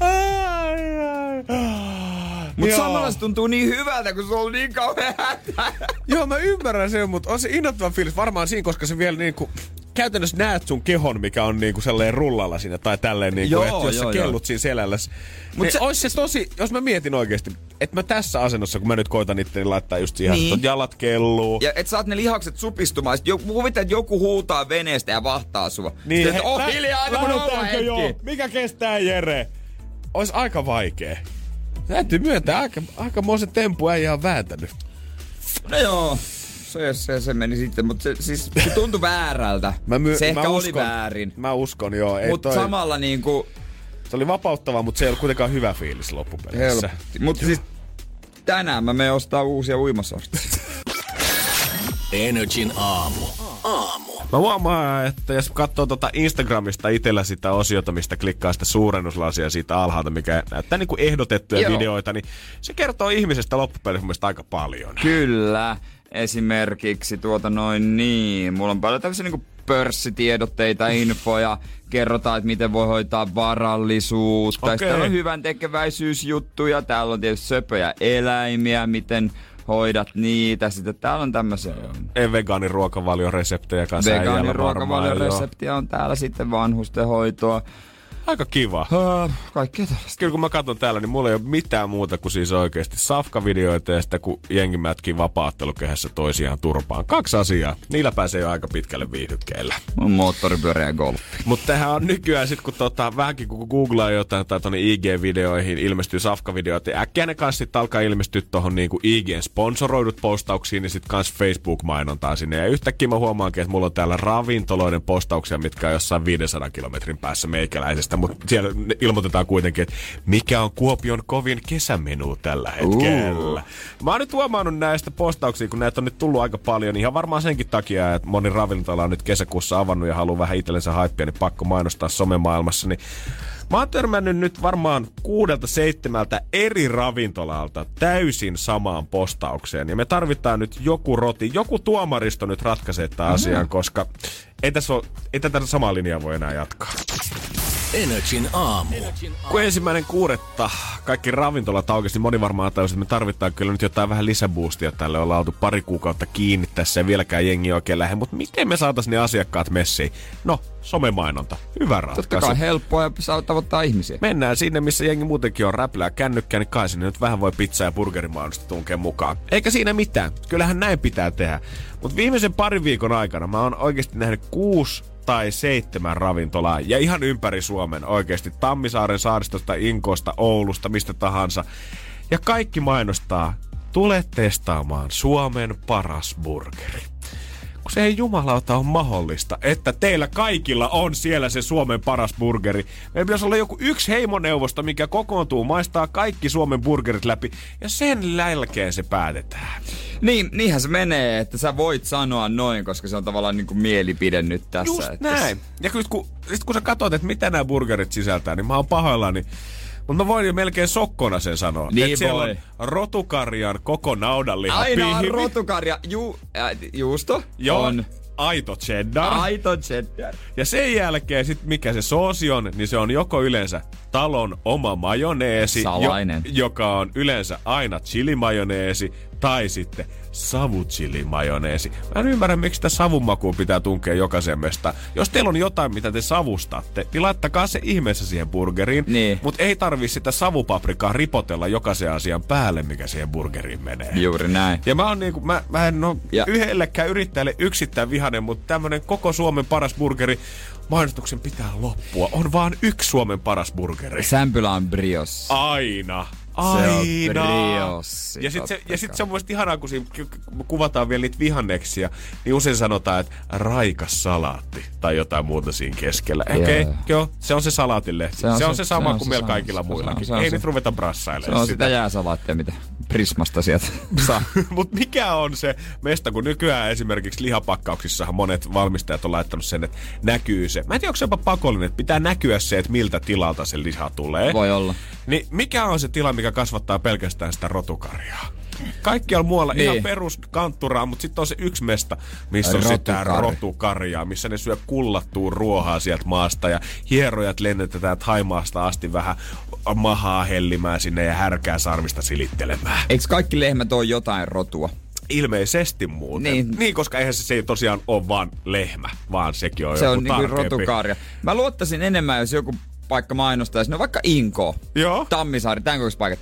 Ai, ai, ai. Mut joo, samalla se tuntuu niin hyvältä, kun se on niin kauhean hätää. Joo, mä ymmärrän sen, mutta on se innoittava fiilis varmaan siinä, koska se vielä niinku käytännössä näet sun kehon, mikä on niinku sellainen rullalla siinä tai tälleen niinku, että jos joo, sä kellut joo. siinä selälläs. Mut se ois se tosi, jos mä mietin oikeesti, että mä tässä asennossa, kun mä nyt koitan itteni laittaa just siihen, niin. että jalat kelluu. Ja et saat ne lihakset supistumaan, sit kuvittaa, että joku huutaa veneestä ja vahtaa sua. Niin, sitten, he, oh, lä- hiljaa, aina mun on hetki. Mikä kestää, Jere? Ois aika vaikee. Täytyy myöntää, aika, aikamoisen tempu ei ihan vääntänyt. No joo, se, se, se meni sitten, mutta se, siis, se tuntui väärältä. Mä my, se mä ehkä uskon, oli väärin. Mä uskon, joo. Mutta samalla niinku... Se oli vapauttavaa, mutta se ei ollut kuitenkaan hyvä fiilis loppupeleissä. Mutta siis tänään mä menen ostaa uusia uimasortteja. Energin aamu. Aamu. Mä huomaan, että jos katsoo tuota Instagramista itsellä sitä osiota, mistä klikkaa sitä suurennuslasia siitä alhaalta, mikä näyttää niin kuin ehdotettuja Joo. videoita, niin se kertoo ihmisestä loppupeleissä mielestäni aika paljon. Kyllä. Esimerkiksi tuota noin niin. Mulla on paljon tämmöisiä niin pörssitiedotteita, infoja. Kerrotaan, että miten voi hoitaa varallisuutta. Okay. Täällä on hyvän tekeväisyysjuttuja. Täällä on tietysti söpöjä eläimiä, miten... Hoidat niitä, sitten täällä on tämmöisiä... Ei vegaaniruokavalioreseptejä kanssa. Vegaaniruokavalioreseptiä on täällä sitten vanhustenhoitoa. Aika kiva. Öö, kaikkea tällaista. Kyllä kun mä katson täällä, niin mulla ei ole mitään muuta kuin siis oikeasti safkavideoita ja sitä, kun jengi mätkii vapaattelukehässä toisiaan turpaan. Kaksi asiaa. Niillä pääsee jo aika pitkälle viihdykkeellä. Moottoripyörä ja golfi. Mutta tähän on nykyään sit, kun tota, vähänkin kun googlaa jotain tai tuonne I G-videoihin ilmestyy safkavideoita, ja äkkiä ne kanssa sit alkaa ilmestyä tuohon niinku I G-sponsoroidut postauksiin, niin sit kans Facebook-mainontaa sinne. Ja yhtäkkiä mä huomaankin, että mulla on täällä ravintoloiden postauksia, mitkä on jossain viisisataa kilometrin päässä meikäläisestä. Mutta siellä ilmoitetaan kuitenkin, että mikä on Kuopion kovin kesämenu tällä hetkellä. Uh. Mä oon nyt huomannut näistä postauksia, kun näitä on nyt tullut aika paljon. Ihan varmaan senkin takia, että moni ravintola on nyt kesäkuussa avannut ja haluaa vähän itsellensä haippia, niin pakko mainostaa somemaailmassa. Niin mä oon törmännyt nyt varmaan kuudelta seitsemältä eri ravintolalta täysin samaan postaukseen. Ja me tarvitaan nyt joku roti, joku tuomaristo nyt ratkaisee tämän mm-hmm. asian, koska ei, tässä ole, ei tätä samaa linjaa voi enää jatkaa. Energin aamu. Kun ensimmäinen kuuretta kaikki ravintolat aukesi, niin moni varmaan tajusi, että me tarvitaan kyllä nyt jotain vähän lisäboostia. Tälle ollaan oltu pari kuukautta kiinni tässä ja vieläkään jengi oikein lähde. Mutta miten me saataisiin ne asiakkaat messiin? No, somemainonta. Hyvä ratkaisu. Totta kai helppoa ja saa tavoittaa ihmisiä. Mennään sinne, missä jengi muutenkin on räplää kännykkää, niin kai sinne nyt vähän voi pizza- ja burgerimainosta tunkea mukaan. Eikä siinä mitään. Kyllähän näin pitää tehdä. Mutta viimeisen parin viikon aikana mä oon oikeasti nähnyt kuusi tai seitsemän ravintolaa. Ja ihan ympäri Suomen oikeasti. Tammisaaren, Saaristosta, Inkoosta, Oulusta, mistä tahansa. Ja kaikki mainostaa, tule testaamaan Suomen paras burgeri. Kun se ei jumalauta ole mahdollista, että teillä kaikilla on siellä se Suomen paras burgeri. Meillä pitäisi olla joku yksi heimoneuvosto, mikä kokoontuu, maistaa kaikki Suomen burgerit läpi ja sen jälkeen se päätetään. Niin, niinhän se menee, että sä voit sanoa noin, koska se on tavallaan niin kuin mielipide nyt tässä. Just että näin. Ja kun, kun, kun sä katsot, että mitä nämä burgerit sisältää, niin mä oon pahoillani. Niin mutta mä voin jo melkein sokkona sen sanoa. Niin että siellä on rotukarjan koko naudanliha. Aina on rotukarja. Ju, äh, juusto. Joo. On. Aito cheddar. Aito cheddar. Ja sen jälkeen sit mikä se soosi on, niin se on joko yleensä talon oma majoneesi. Salainen. Jo, joka on yleensä aina chilimajoneesi. Tai sitten savuchilimajoneesi. Mä en ymmärrä, miksi sitä savunmakua pitää tunkea jokaisen mestaan. Jos teillä on jotain, mitä te savustatte, niin laittakaa se ihmeessä siihen burgeriin. Niin. Mutta ei tarvii sitä savupaprikaa ripotella jokaisen asian päälle, mikä siihen burgeriin menee. Juuri näin. Ja mä, on niinku, mä, mä en ole ja yhdellekään yrittäjälle yksittäin vihainen, mutta tämmönen koko Suomen paras burgeri mainostuksen pitää loppua. On vaan yksi Suomen paras burgeri. Sämpylä on brios. Aina. Aina. Se ja sitten se, ja sit se on mielestäni ihanaa, kun siinä kuvataan vielä niitä vihanneksia, niin usein sanotaan, että raikas salaatti tai jotain muuta siinä keskellä. Yeah. Okei, okay, joo, se on se salaatilehti. Se on se, se, se sama se kuin se meillä kaikilla se muillakin. Se Ei se. Nyt ruveta brassailemaan sitä. Se on sitä jääsalaattia, mitä Prismasta sieltä saa. Mutta mikä on se mesta, kun nykyään esimerkiksi lihapakkauksissahan monet valmistajat on laittanut sen, että näkyy se. Mä en tiedä, onko se jopa pakollinen, että pitää näkyä se, että miltä tilalta se liha tulee. Voi olla. Niin mikä on se tila, mikä kasvattaa pelkästään sitä rotukarjaa? Kaikkialla muualla niin. Ihan peruskantturaa, mutta sitten on se yksi mesta, missä Rotukari. on sitä rotukarjaa, missä ne syö kullattua ruohaa sieltä maasta ja hierojat lennetetään Haimaasta asti vähän mahaa hellimään sinne ja härkää sarvista silittelemään. Eikö kaikki lehmät ole jotain rotua? Ilmeisesti muuten. Niin. niin, koska eihän se, se ei tosiaan ole vaan lehmä, vaan sekin on se joku on tarkempi. Se on niinku rotukarja. Mä luottaisin enemmän, jos joku paikka mainostaa, no vaikka Inko, joo. Tammisaari, tämän kokoiset paikat.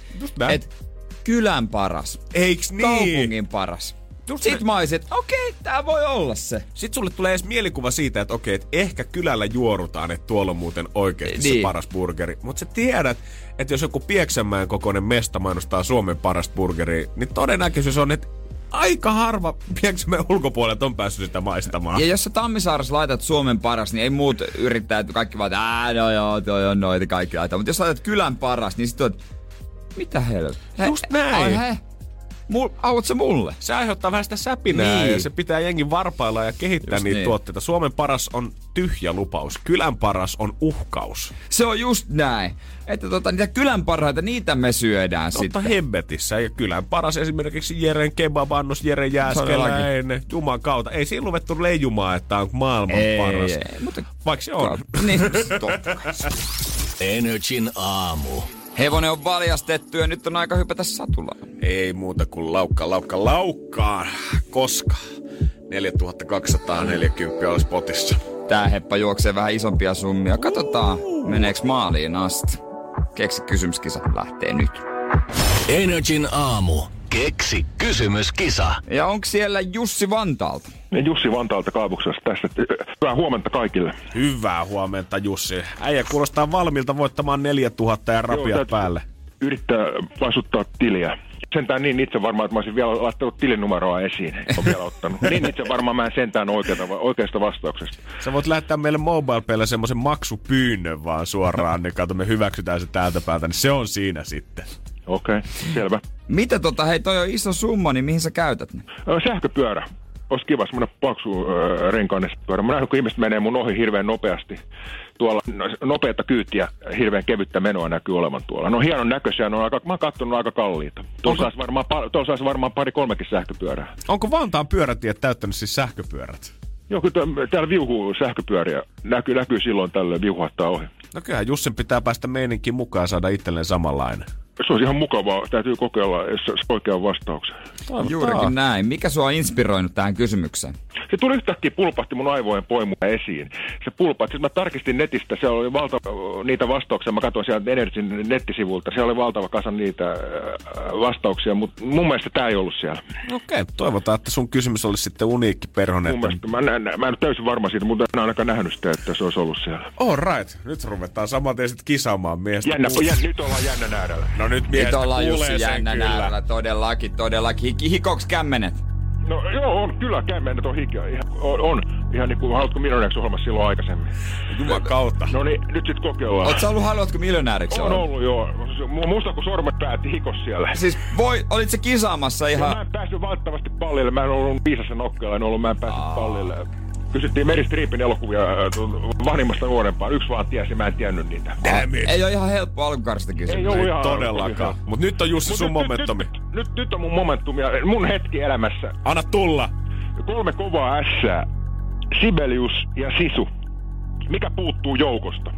Et kylän paras. Eiks niin? Kaupungin paras. Just Sitten ne. mä olisin, että okei, okay, tää voi olla se. Sitten sulle tulee edes mielikuva siitä, että okei, okay, että ehkä kylällä juorutaan, että tuolla on muuten oikeasti niin. se paras burgeri. Mutta sä tiedät, että jos joku Pieksämäen kokoinen mesta mainostaa Suomen parasta burgeria, niin todennäköisyys on, että aika harva Pieksämäen ulkopuolelta on päässyt sitä maistamaan. Ja jos sä Tammisaarassa laitat Suomen paras, niin ei muut yrittää, että kaikki vaan, että ää, no joo, toi on noita, kaikki laitaa. Mutta jos laitat kylän paras, niin sit on, mitä helvettiä? Just näin. Ai, autat se mulle? Se aiheuttaa vähän sitä säpinää niin. ja se pitää jengin varpailla ja kehittää just niitä niin. tuotteita. Suomen paras on tyhjä lupaus. Kylän paras on uhkaus. Se on just näin. Että tota, niitä kylän parhaita, niitä me syödään Totta sitten. Totta hemmetissä. Ja kylän paras esimerkiksi Jeren kebabannos, Jere Jääskeläinen. Juman kautta. Ei siinä luvettu leijumaa, että on maailman ei, paras. Ei, ei, mutta vaikka se on. Niin, totta kai. Energin aamu. Hevonen on valjastettu ja nyt on aika hypätä satulaan. Ei muuta kuin laukka, laukka, laukkaan, koska neljätuhattakaksisataaneljäkymmentä olisi potissa. Tää heppa juoksee vähän isompia summia. Katsotaan. Meneekö maaliin asti? Keksi kysymyskisa lähtee nyt. Energin aamu. Keksi kysymyskisa. Ja onko siellä Jussi Vantaalta? Jussi Vantaalta Kaavuksesta tässä. Hyvää huomenta kaikille. Hyvää huomenta Jussi. Äijä kuulostaa valmiilta voittamaan neljätuhatta ja rapiat Joo, päälle. Yrittää paisuttaa tiliä. Sentään niin itse varmaan, että mä olisin vielä laittanut tilinumeroa esiin. Olen vielä ottanut. Niin itse varmaan mä en sentään oikeata, oikeasta vastauksesta. Sä voit lähettää meille MobilePaylle semmoisen maksupyynnön vaan suoraan, niin kato me hyväksytään se täältä päältä, niin se on siinä sitten. Okei, okay, selvä. Mitä tota, hei toi on iso summa, niin mihin sä käytät ne? Sähköpyörä. Ois kiva semmonen paksu öö, renkainen pyörä. Mä nähdään, kun ihmiset menee mun ohi hirveän nopeasti. Tuolla nopeata kyytiä, hirveän kevyttä menoa näkyy olevan tuolla. No hienon näköisiä, ne on aika, mä oon katsonut aika kalliita. Tuossa saisi varmaan, tuossa varmaan pari kolmekin sähköpyörää. Onko Vantaan pyörätiet täyttänyt siis sähköpyörät? Joo, kyllä täällä viuhuu sähköpyöriä. Näkyy, näkyy silloin tällöin viuhattaa ohi. No kyllähän Jussin pitää päästä meininkin mukaan saada itselleen samanlainen. Se on ihan mukavaa. Täytyy kokeilla oikean vastauksen. Juurikin näin. Mikä sua on inspiroinut tähän kysymykseen? Se tuli yhtäkkiä, pulpahti mun aivojen poimuja esiin. Se pulpahti. Sitten mä tarkistin netistä. Siellä oli valtava niitä vastauksia. Mä katsoin sieltä Energin nettisivuilta. Siellä oli valtava kasa niitä vastauksia, mutta mun mielestä tää ei ollut siellä. Okei. Toivotaan, että sun kysymys olisi sitten uniikki perhonen. Mun mielestä. Mä en, mä en ole täysin varma siitä, mutta en ainakaan nähnyt sitä, että se olisi ollut siellä. All right. Nyt ruvetaan samaten sitten kisaamaan miestä. Jännä, jä, nyt ollaan jännä nähdällä. No nyt miehestä kuulee sen kyllä. Todellakin, todellakin. Hikoks kämmenet? No joo, on kyllä kämmenet on hikiä. On, on. Ihan niin kuin Haluatko miljonääriksi ohjelmassa silloin aikaisemmin. Juman kautta. No niin, nyt sit kokeillaan. Oot sä ollut Haluatko miljonääriksi? On ollut joo. Musta kun sormet päätti hikos siellä. Siis voi, olit se kisaamassa ihan... No, mä en päässyt valtavasti pallille. Mä en ollut viisassa nokkeella, en ollut, mä en päässyt Aa. pallille. Kysyttiin Meri Striipin elokuvia vanhimmasta nuorempaan. Yksi vaan tiesi, mä en tiennyt niitä. Ei oo ihan helppo alkukarsta kysyä. Ei oo ihan todellakaan. Mut nyt on Jussi Mut sun nyt, momentumi. Nyt, nyt, nyt, nyt on mun momentumi ja mun hetki elämässä. Anna tulla. Kolme kovaa ässää. Sibelius ja Sisu. Mikä puuttuu joukosta?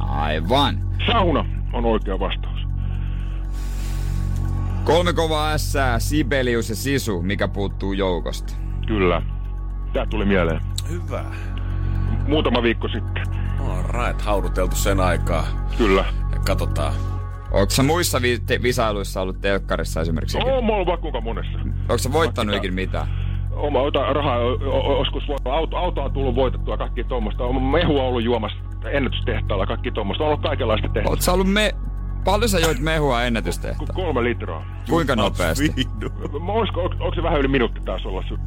Aivan. Sauna on oikea vastaus. Kolme kovaa ässää. Sibelius ja Sisu. Mikä puuttuu joukosta? Kyllä. Tää tuli mieleen. Hyvä. Muutama viikko sitten. All right, hauduteltu sen aikaa. Kyllä. Ja katsotaan. Ootko sä muissa vi- te- visailuissa ollut telkkarissa esimerkiksi? Oon, mä oon ollut vaikka monessa. Ootko sä voittanut ikinä mitään? Oon, mä otan rahaa, joskus auto, auto on tullut voitettua, kaikki tuommoista. Oon mehua ollut juomassa ennätystehtaalla, kaikki tuommoista. Oon ollut kaikenlaista tehtävää. Oot sä ollut me... Paljon sä joit mehua ennätystehtaalla? Kolme litraa. Kuinka nopeasti? Onko se vähän yli minuutti taas olla sun?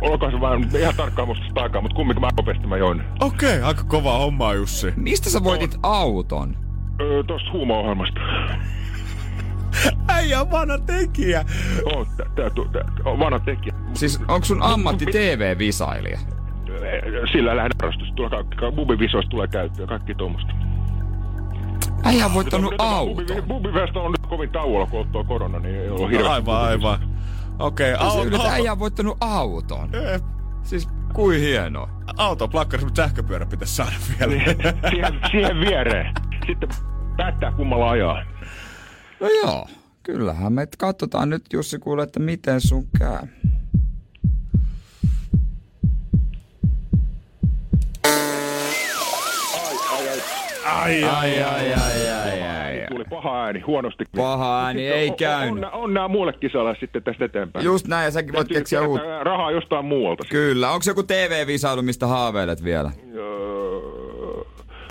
Olkaa se vähän ihan tarkkaan musta sitä aikaa, mutta kumminkin mä nopeasti mä join. Okei, okay, aika kovaa hommaa Jussi. Mistä sä voitit auton? Öö, tosta huuma-ohjelmasta. Äijä on vanha tekijä. Oon, tää, tää, tää on vanha tekijä. Siis onko sun ammatti T V-visailija? Sillä lähden harrastus. Bubivisoista tulee käyttöä, kaikki tuommoista. Äijä on voittanut auton. Bubivisoista on nyt kovin tauolla, kun ottaa korona, niin ei ole hirveästi. Aivan, aivan. Okei, okay, auto. Siis äijä on voittanut auton. Eh. Siis kui hienoa. Auto on plakkarissa, mutta sähköpyörä pitäisi saada vielä. siihen, siihen viereen. Sitten päättää kummalla ajaa. No joo, kyllähän me katsotaan nyt Jussi kuule, että miten sun käy. Ai, ai, ai, ai, ai, ai. Tuli paha ääni, huonosti. Paha ääni, ei on, käynyt. On, on nää muille kisalle sitten tästä eteenpäin. Just näin, ja säkin voit keksiä uut. Rahaa jostain muualta. Kyllä, onko joku T V-visailu, mistä haaveilet vielä? Öö,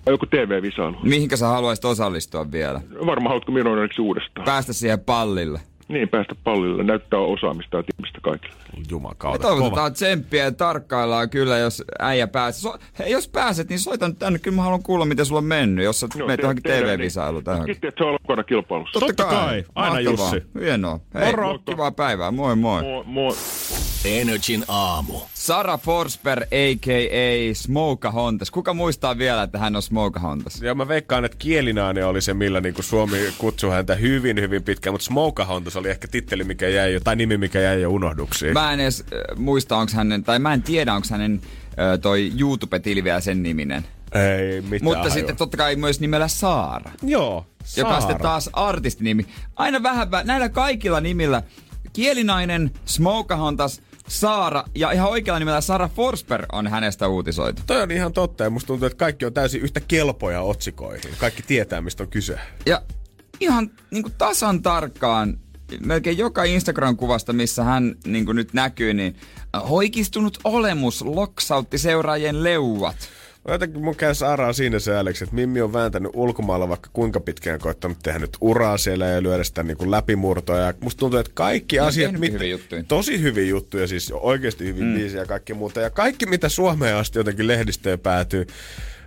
joku T V-visailu. Mihinkä sä haluaisit osallistua vielä? Varmaan haluatko miljooniksi uudestaan. Päästä siihen pallille. Niin, päästä pallille. Näyttää osaamista ja tiimistä kaikille. Jumakauta. Me toivotetaan tsemppiä ja tarkkaillaan kyllä, jos äijä pääsee. So- Hei, jos pääset, niin soitan tänne. Kyllä mä haluan kuulla, miten sulla on mennyt, jos sä no, menet johonkin T V-visailu tähän. Kiitti, että sä olet mukana kilpailussa. Totta kai. Aina Jussi. Hienoa. Hei, moro. Kivaa päivää. Moi moi. Moi moi. Energin aamu. Sara Forsberg, a k a. Smokahontas. Kuka muistaa vielä, että hän on Smokahontas? Ja mä veikkaan, että Kielinainen oli se, millä niin kuin Suomi kutsui häntä hyvin, hyvin pitkään, mutta Smokahontas oli ehkä titteli, mikä jäi jo, tai nimi, mikä jäi jo unohduksiin. Mä en edes äh, muista, onks hänen, tai mä en tiedä, onks hänen äh, toi YouTube-tili vielä sen niminen. Ei mitään. Mutta haju. Sitten totta kai myös nimellä Saara. Joo, Saara. Joka sitten taas artistinimi. Aina vähän, näillä kaikilla nimillä. Kielinainen, Smokahontas, Saara, ja ihan oikealla nimellä Sara Forsberg on hänestä uutisoitu. Toi on ihan totta, ja musta tuntuu, että kaikki on täysin yhtä kelpoja otsikoihin. Kaikki tietää, mistä on kyse. Ja ihan niin kuin tasan tarkkaan, melkein joka Instagram-kuvasta, missä hän niin kuin nyt näkyy, niin hoikistunut olemus loksautti seuraajien leuat. Jotenkin mun käy Saaraa siinä se äleksi, että Mimmi on vääntänyt ulkomailla vaikka kuinka pitkään koittanut tehdä nyt uraa siellä ja lyödä sitä niin kuin läpimurtoja. Musta tuntuu, että kaikki no, asiat... Mit... Hyviä tosi hyviä juttuja, siis oikeasti hyviä mm. biisiä ja kaikki muuta. Ja kaikki, mitä Suomeen asti jotenkin lehdistöön päätyy,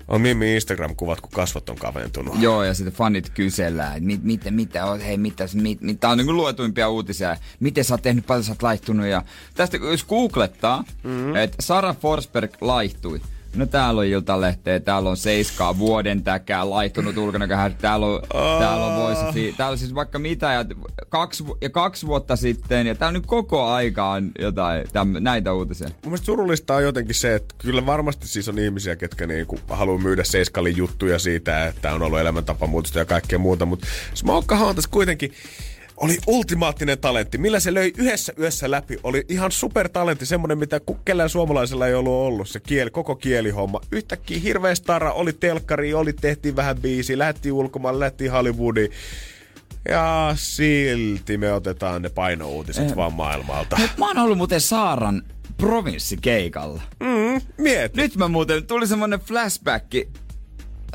on Mimmi Instagram-kuvat, kun kasvot on kaventunut. Joo, ja sitten fanit kysellään, mit, mitä, mitä on, hei, mitäs, mit, mit. Tää on niin kuin luetuimpia uutisia. Miten sä oot tehnyt, paljon sä oot laihtunut. Ja tästä jos googlettaa, mm-hmm. että Sara Forsberg laihtui. No täällä on Iltalehteä, täällä on Seiskaa, Vuoden täkää, laihtunut ulkonäköhän, täällä on, oh. täällä on voisi, täällä on siis vaikka mitä, ja kaksi, ja kaksi vuotta sitten, ja täällä nyt koko aikaan jotain, täm, näitä uutisia. Mun mielestä surullista on jotenkin se, että kyllä varmasti siis on ihmisiä, ketkä niinku haluaa myydä Seiskalin juttuja siitä, että on ollut elämäntapamuutosta ja kaikkea muuta, mutta Smokehan on tässä kuitenkin... Oli ultimaattinen talentti. Millä se löi yhdessä yössä läpi? Oli ihan supertalentti, semmoinen mitä kellään suomalaisella ei ollut ollut. Se kieli, koko kielihomma. Yhtäkkiä hirveä stara, oli telkkari, oli tehtiin vähän biisiä, lähti ulkomaan, lähti Hollywoodiin. Ja silti me otetaan ne painouutiset eh. vaan maailmalta. Mut mä oon ollut muuten Saaran provinssikeikalla. Mm, mieti. Nyt mä muuten, tuli semmonen flashbacki.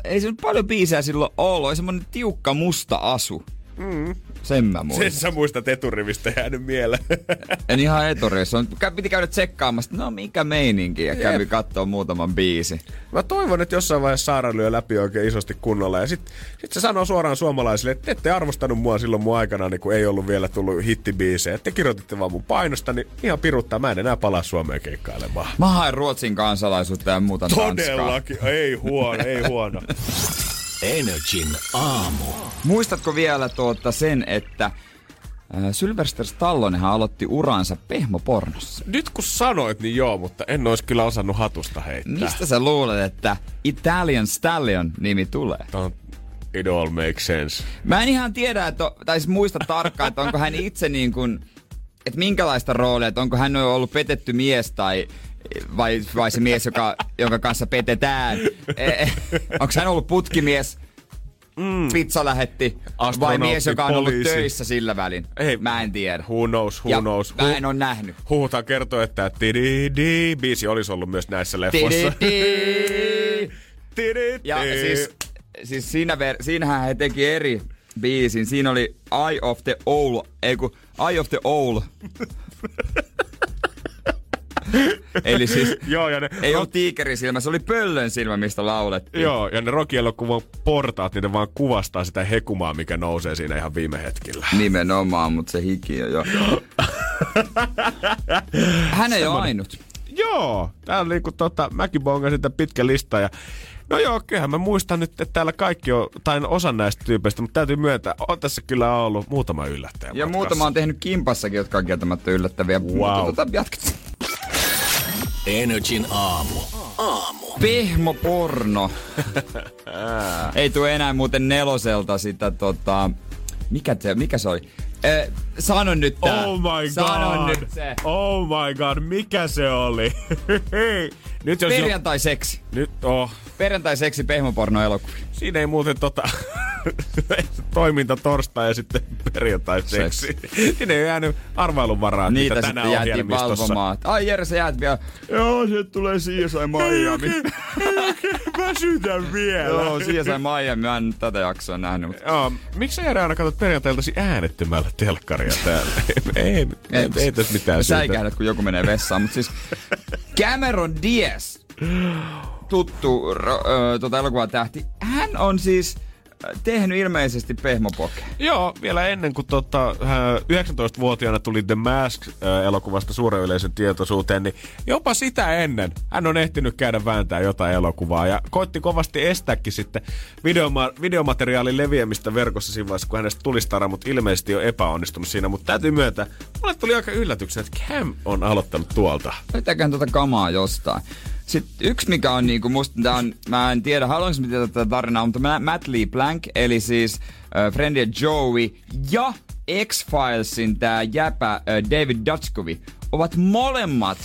Ei se paljon biisejä silloin ollut. Oli semmonen tiukka musta asu. Mm. Sen mä muistan. Sen sä muistat eturivistä jäänyt mieleen. En ihan eturivissä. Piti käydä tsekkaamassa, no mikä meininki, ja kävi katsoa muutaman biisi. Mä toivon, että jossain vaiheessa Saara lyö läpi oikein isosti kunnolla. Ja sit, sit se sanoo suoraan suomalaisille, että te ette arvostanut mua silloin mun aikana, niin kun ei ollut vielä tullut hittibiisejä. Te kirjoititte vaan mun painosta, niin ihan piruttaa. Mä en enää palaa Suomeen keikkailemaan. Mä haen Ruotsin kansalaisuutta ja muuta Tanskaa. Todellakin. Ei huono, ei huono. Energin aamu. Muistatko vielä tuota sen, että Sylvester Stallonenhan aloitti uransa pehmopornossa? Nyt kun sanoit, niin joo, mutta en olisi kyllä osannut hatusta heittää. Mistä sä luulet, että Italian Stallion-nimi tulee? Don't, it all makes sense. Mä en ihan tiedä, että, tai siis muista tarkkaan, että onko hän itse niin kuin, että minkälaista roolia, että onko hän ollut petetty mies tai... Vai, vai se mies, joka, jonka kanssa petetään. E, onko hän ollut putkimies, mm. pizzalähetti, vai mies, joka on poliisi. Ollut töissä sillä välin? Ei, mä en tiedä. Who knows, who ja knows. Mä en ole nähnyt. Huhutaan kertoo, että Tidi-di-biisi olisi ollut myös näissä leffoissa. Tidi-di. Ja siis, siis siinä ver- siinähän he teki eri biisin. Siinä oli Eye of the Owl. Ei kun Eye of the Owl. Eli siis joo, ja ne, ei ollut tiikerin silmä, se oli pöllön silmä, mistä laulettiin. Joo, ja ne Rocky-elokuvan portaat, niiden vaan kuvastaa sitä hekumaa, mikä nousee siinä ihan viime hetkellä. Nimenomaan, mutta se hiki on jo. Hän ei ole ainut. Joo, täällä liikkuu tota, mäkin bongasin tämän pitkä lista ja... No joo, kyllähän mä muistan nyt, että täällä kaikki on, tai osa näistä tyypeistä, mutta täytyy myöntää, on tässä kyllä ollut muutama yllättäjä. Ja matkassa. Muutama on tehnyt kimpassakin, jotka on kieltämättä yllättäviä. Wow. Mutta jatketaan. Energin aamu. Aamu. Pehmoporno. Ei tule enää muuten neloselta sitä tota... Mikä, te, mikä se oli? Eh, sano nyt tää. Oh my sano god. Nyt se. Oh my god, mikä se oli? Nyt jos perjantai-seksi. Jo... Nyt on. Oh. Perjantai-seksi pehmoporno-elokuvi. Siinä ei muuten tota... toiminta torstai ja sitten perjantai-seksi. Siinä ei jäänyt arvailun varaa. Niitä mitä tänään sitten jäätiin valvomaan. Ai Jere, sä jäät vielä. Joo, se tulee C S I Miami. Mä sytän vielä. Joo, C S I Miami. Mä en tätä jaksoa nähnyt. Mutta... Joo, miksi sä Jere aina katsot perjantailtasi äänettömällä telkkaria täällä? ei, ei, ei, ei tässä mitään syytä. Säikähdät, kun joku menee vessaan. Mutta siis Cameron Diaz, tuttu äh, tuota elokuvatähti, hän on siis... tehnyt ilmeisesti pehmopoke. Joo, vielä ennen kuin tota, yhdeksäntoistavuotiaana tuli The Mask-elokuvasta suuren yleisön tietoisuuteen, niin jopa sitä ennen hän on ehtinyt käydä vääntää jotain elokuvaa ja koitti kovasti estääkin sitten videoma- videomateriaalin leviämistä verkossa siinä vaiheessa, kun hänestä tuli stara, mutta ilmeisesti on epäonnistunut siinä, mutta täytyy myöntää, mulle tuli aika yllätyksenä, että Cam on aloittanut tuolta. Löytääköhän tuota kamaa jostain. Sitten yksi, mikä on niinku musta, on, mä en tiedä, haluanko mä tietää tätä tarinaa, mutta Matt Lee Blank, eli siis äh, Friendly Joey ja X-Filesin tää jäpä David Duchovny ovat molemmat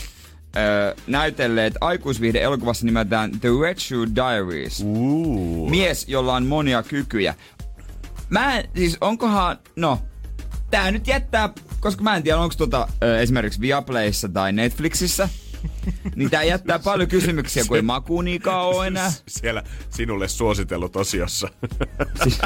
Öö, näytelleet aikuisviihde elokuvassa nimeltään The Redshoe Diaries. Ooh. Mies, jolla on monia kykyjä. Mä en, siis onkohan, no, tää nyt jättää, koska mä en tiedä, onko tota öö, esimerkiksi Viaplayssa tai Netflixissä, niin tää jättää paljon kysymyksiä, kun ei makuuniikaa oo enää. Siellä sinulle suositellut osiossa. Siis,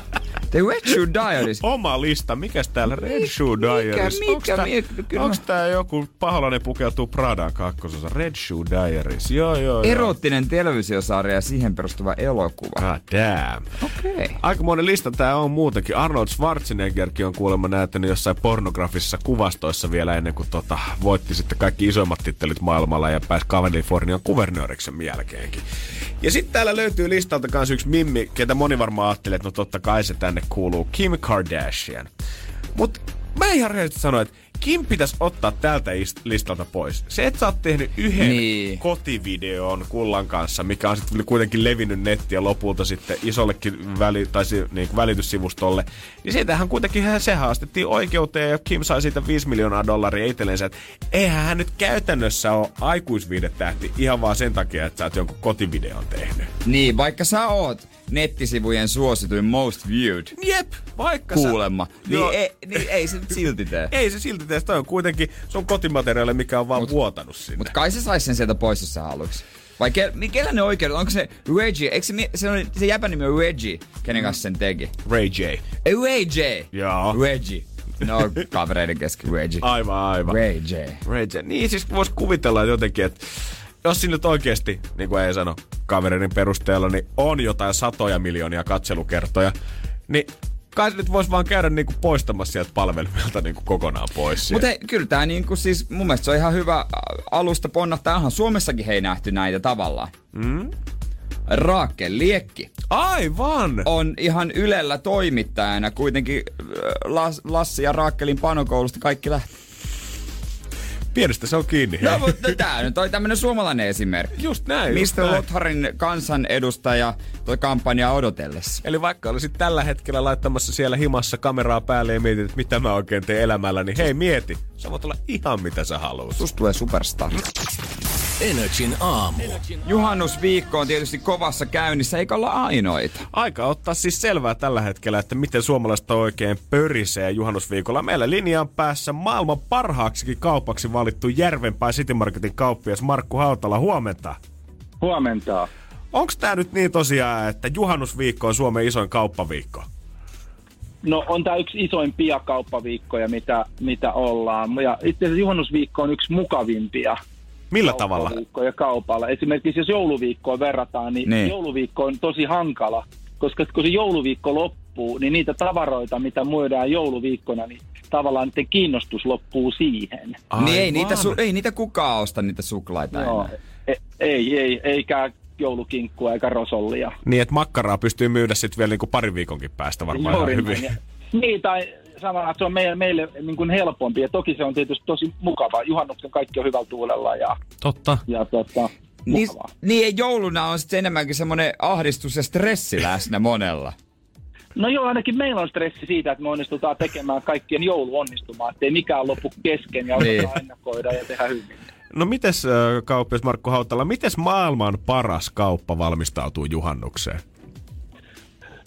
The Redshoe Diaries. Oma lista. Mikäs täällä Redshoe Diaries? Mikä, mikä, onks, mikä, tää, mikä, onks tää joku paholainen pukeutuu Pradaan kakkososa? Redshoe Diaries. Joo, joo, eroottinen joo. Televisiosarja ja siihen perustuva elokuva. God damn. Okei. Okay. Aikamoinen lista tää on muutenkin. Arnold Schwarzeneggerkin on kuulemma näyttänyt jossain pornografisissa kuvastoissa vielä ennen kuin tota, voitti sitten kaikki isoimmat tittelit maailmalla ja pääsi Kalifornian kuvernööriksen jälkeenkin. Ja sitten täällä löytyy listalta kans yksi mimmi, ketä moni varmaan ajattelee, että no totta kai se tänne kuuluu, Kim Kardashian. Mut mä ihan rehellisesti sanoin, että Kim pitäisi ottaa tältä listalta pois. Se, että sä oot tehnyt yhden niin. kotivideon Kullan kanssa, mikä on sitten kuitenkin levinnyt nettiä lopulta sitten isollekin väli, tai niin kuin välityssivustolle, niin siitähän kuitenkin se haastettiin oikeuteen ja Kim sai siitä viisi miljoonaa dollaria itsellensä, että eihän hän nyt käytännössä ole aikuisviihdetähti ihan vaan sen takia, että sä oot jonkun kotivideon tehnyt. Niin, vaikka sä oot nettisivujen suosituin most viewed. Jep, vaikka kuulemma. Sä... Niin, no, ei, niin ei se silti tee. Ei se silti tee. Toi on kuitenkin sun kotimateriaali, mikä on vaan mut, vuotanut sinne. Mutta kai se sais sen sieltä pois, jos sä haluaisi. Vai ke, kellä ne oikeudet? Onko se Reggie? Eikö se, se, se jäpän nimi on Reggie, kenen kanssa sen teki? Ray J. Ei, Ray J. Joo. Reggie. No, kavereiden kesken Reggie. Aivan, aivan. Ray J. Ray J. Niin, siis vois kuvitella jotenkin, että jos sinne nyt oikeesti, niin kuin ei sano kavereiden perusteella, niin on jotain satoja miljoonia katselukertoja, niin kai se nyt vois vaan käydä niinku poistamassa sieltä palveluilta niinku kokonaan pois. Mutta kyllä tää niinku siis, mun mielestä se on ihan hyvä alusta ponnahtaa. Onhan Suomessakin hei nähty näitä tavallaan. Mm? Raakel Liekki. Aivan! On ihan Ylellä toimittajana kuitenkin Las, Lassi ja Raakelin panokoulusta kaikki lähtee. Pienestä se on kiinni. No, mutta no, tää nyt oli tämmönen suomalainen esimerkki. Just näin. Mistä just näin. Lotharin kansanedustaja toi kampanjaa odotellessa. Eli vaikka olisit tällä hetkellä laittamassa siellä himassa kameraa päälle ja mietit, että mitä mä oikein teen elämällä, niin hei mieti, sä voit olla ihan mitä sä haluat. Susta tulee superstar. Energin aamu. Juhannusviikko on tietysti kovassa käynnissä, eikä olla ainoita. Aika ottaa siis selvää tällä hetkellä, että miten suomalaista oikein pörisee juhannusviikolla. Meillä linjaan päässä maailman parhaaksikin kaupaksi valittu Järvenpää City Marketin kauppias Markku Hautala. Huomenta. Huomenta. Onko tämä nyt niin tosiaan, että juhannusviikko on Suomen isoin kauppaviikko? No on tämä yksi isoimpia kauppaviikkoja, mitä, mitä ollaan. Ja itse asiassa juhannusviikko on yksi mukavimpia. Millä tavalla? Ja kaupalla. Esimerkiksi jos jouluviikkoa verrataan, niin, niin jouluviikko on tosi hankala, koska kun se jouluviikko loppuu, niin niitä tavaroita, mitä myydään jouluviikkona, niin tavallaan niiden kiinnostus loppuu siihen. Aivan. Niin ei niitä, su- ei niitä kukaan osta niitä suklaita. No, ei, ei, ei, eikä joulukinkkua eikä rosollia. Niin, että makkaraa pystyy myydä sitten vielä niinku parin viikonkin päästä varmaan ihan hyvin. Ja, niin, tai... Samalla, se on meille, meille niin kuin helpompi ja toki se on tietysti tosi mukavaa. Juhannuksen kaikki on hyvällä tuulella ja, totta. ja totta, mukavaa. Niin, niin jouluna on sitten enemmänkin semmoinen ahdistus ja stressi läsnä monella. No joo, ainakin meillä on stressi siitä, että me onnistutaan tekemään kaikkien jouluonnistumaan, ettei mikään loppu kesken ja niin. osataan ennakoida ja tehdä hyvin. No mites kauppias Markku Hautala, mites maailman paras kauppa valmistautuu juhannukseen?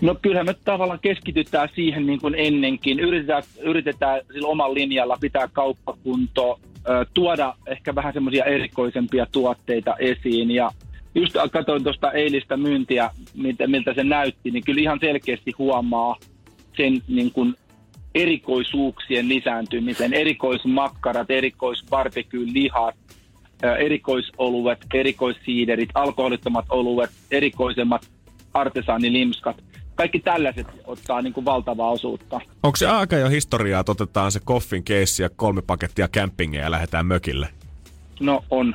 No kyllähän me tavallaan keskitytään siihen niin kuin ennenkin. Yritetään, yritetään sillä oman linjalla pitää kauppakunto, tuoda ehkä vähän semmoisia erikoisempia tuotteita esiin. Ja just katsoin tuosta eilistä myyntiä, miltä se näytti, niin kyllä ihan selkeästi huomaa sen niin kuin erikoisuuksien lisääntymisen. Erikoismakkarat, erikoisbarbecue-lihat, erikoisoluet, erikoissiiderit, alkoholittomat oluet, erikoisemmat artesaanilimskat. Kaikki tällaiset ottaa niin kuin valtavaa osuutta. Onko se aika jo historiaa, että otetaan se koffin keissi ja kolme pakettia kämpingeä ja lähdetään mökille? No on.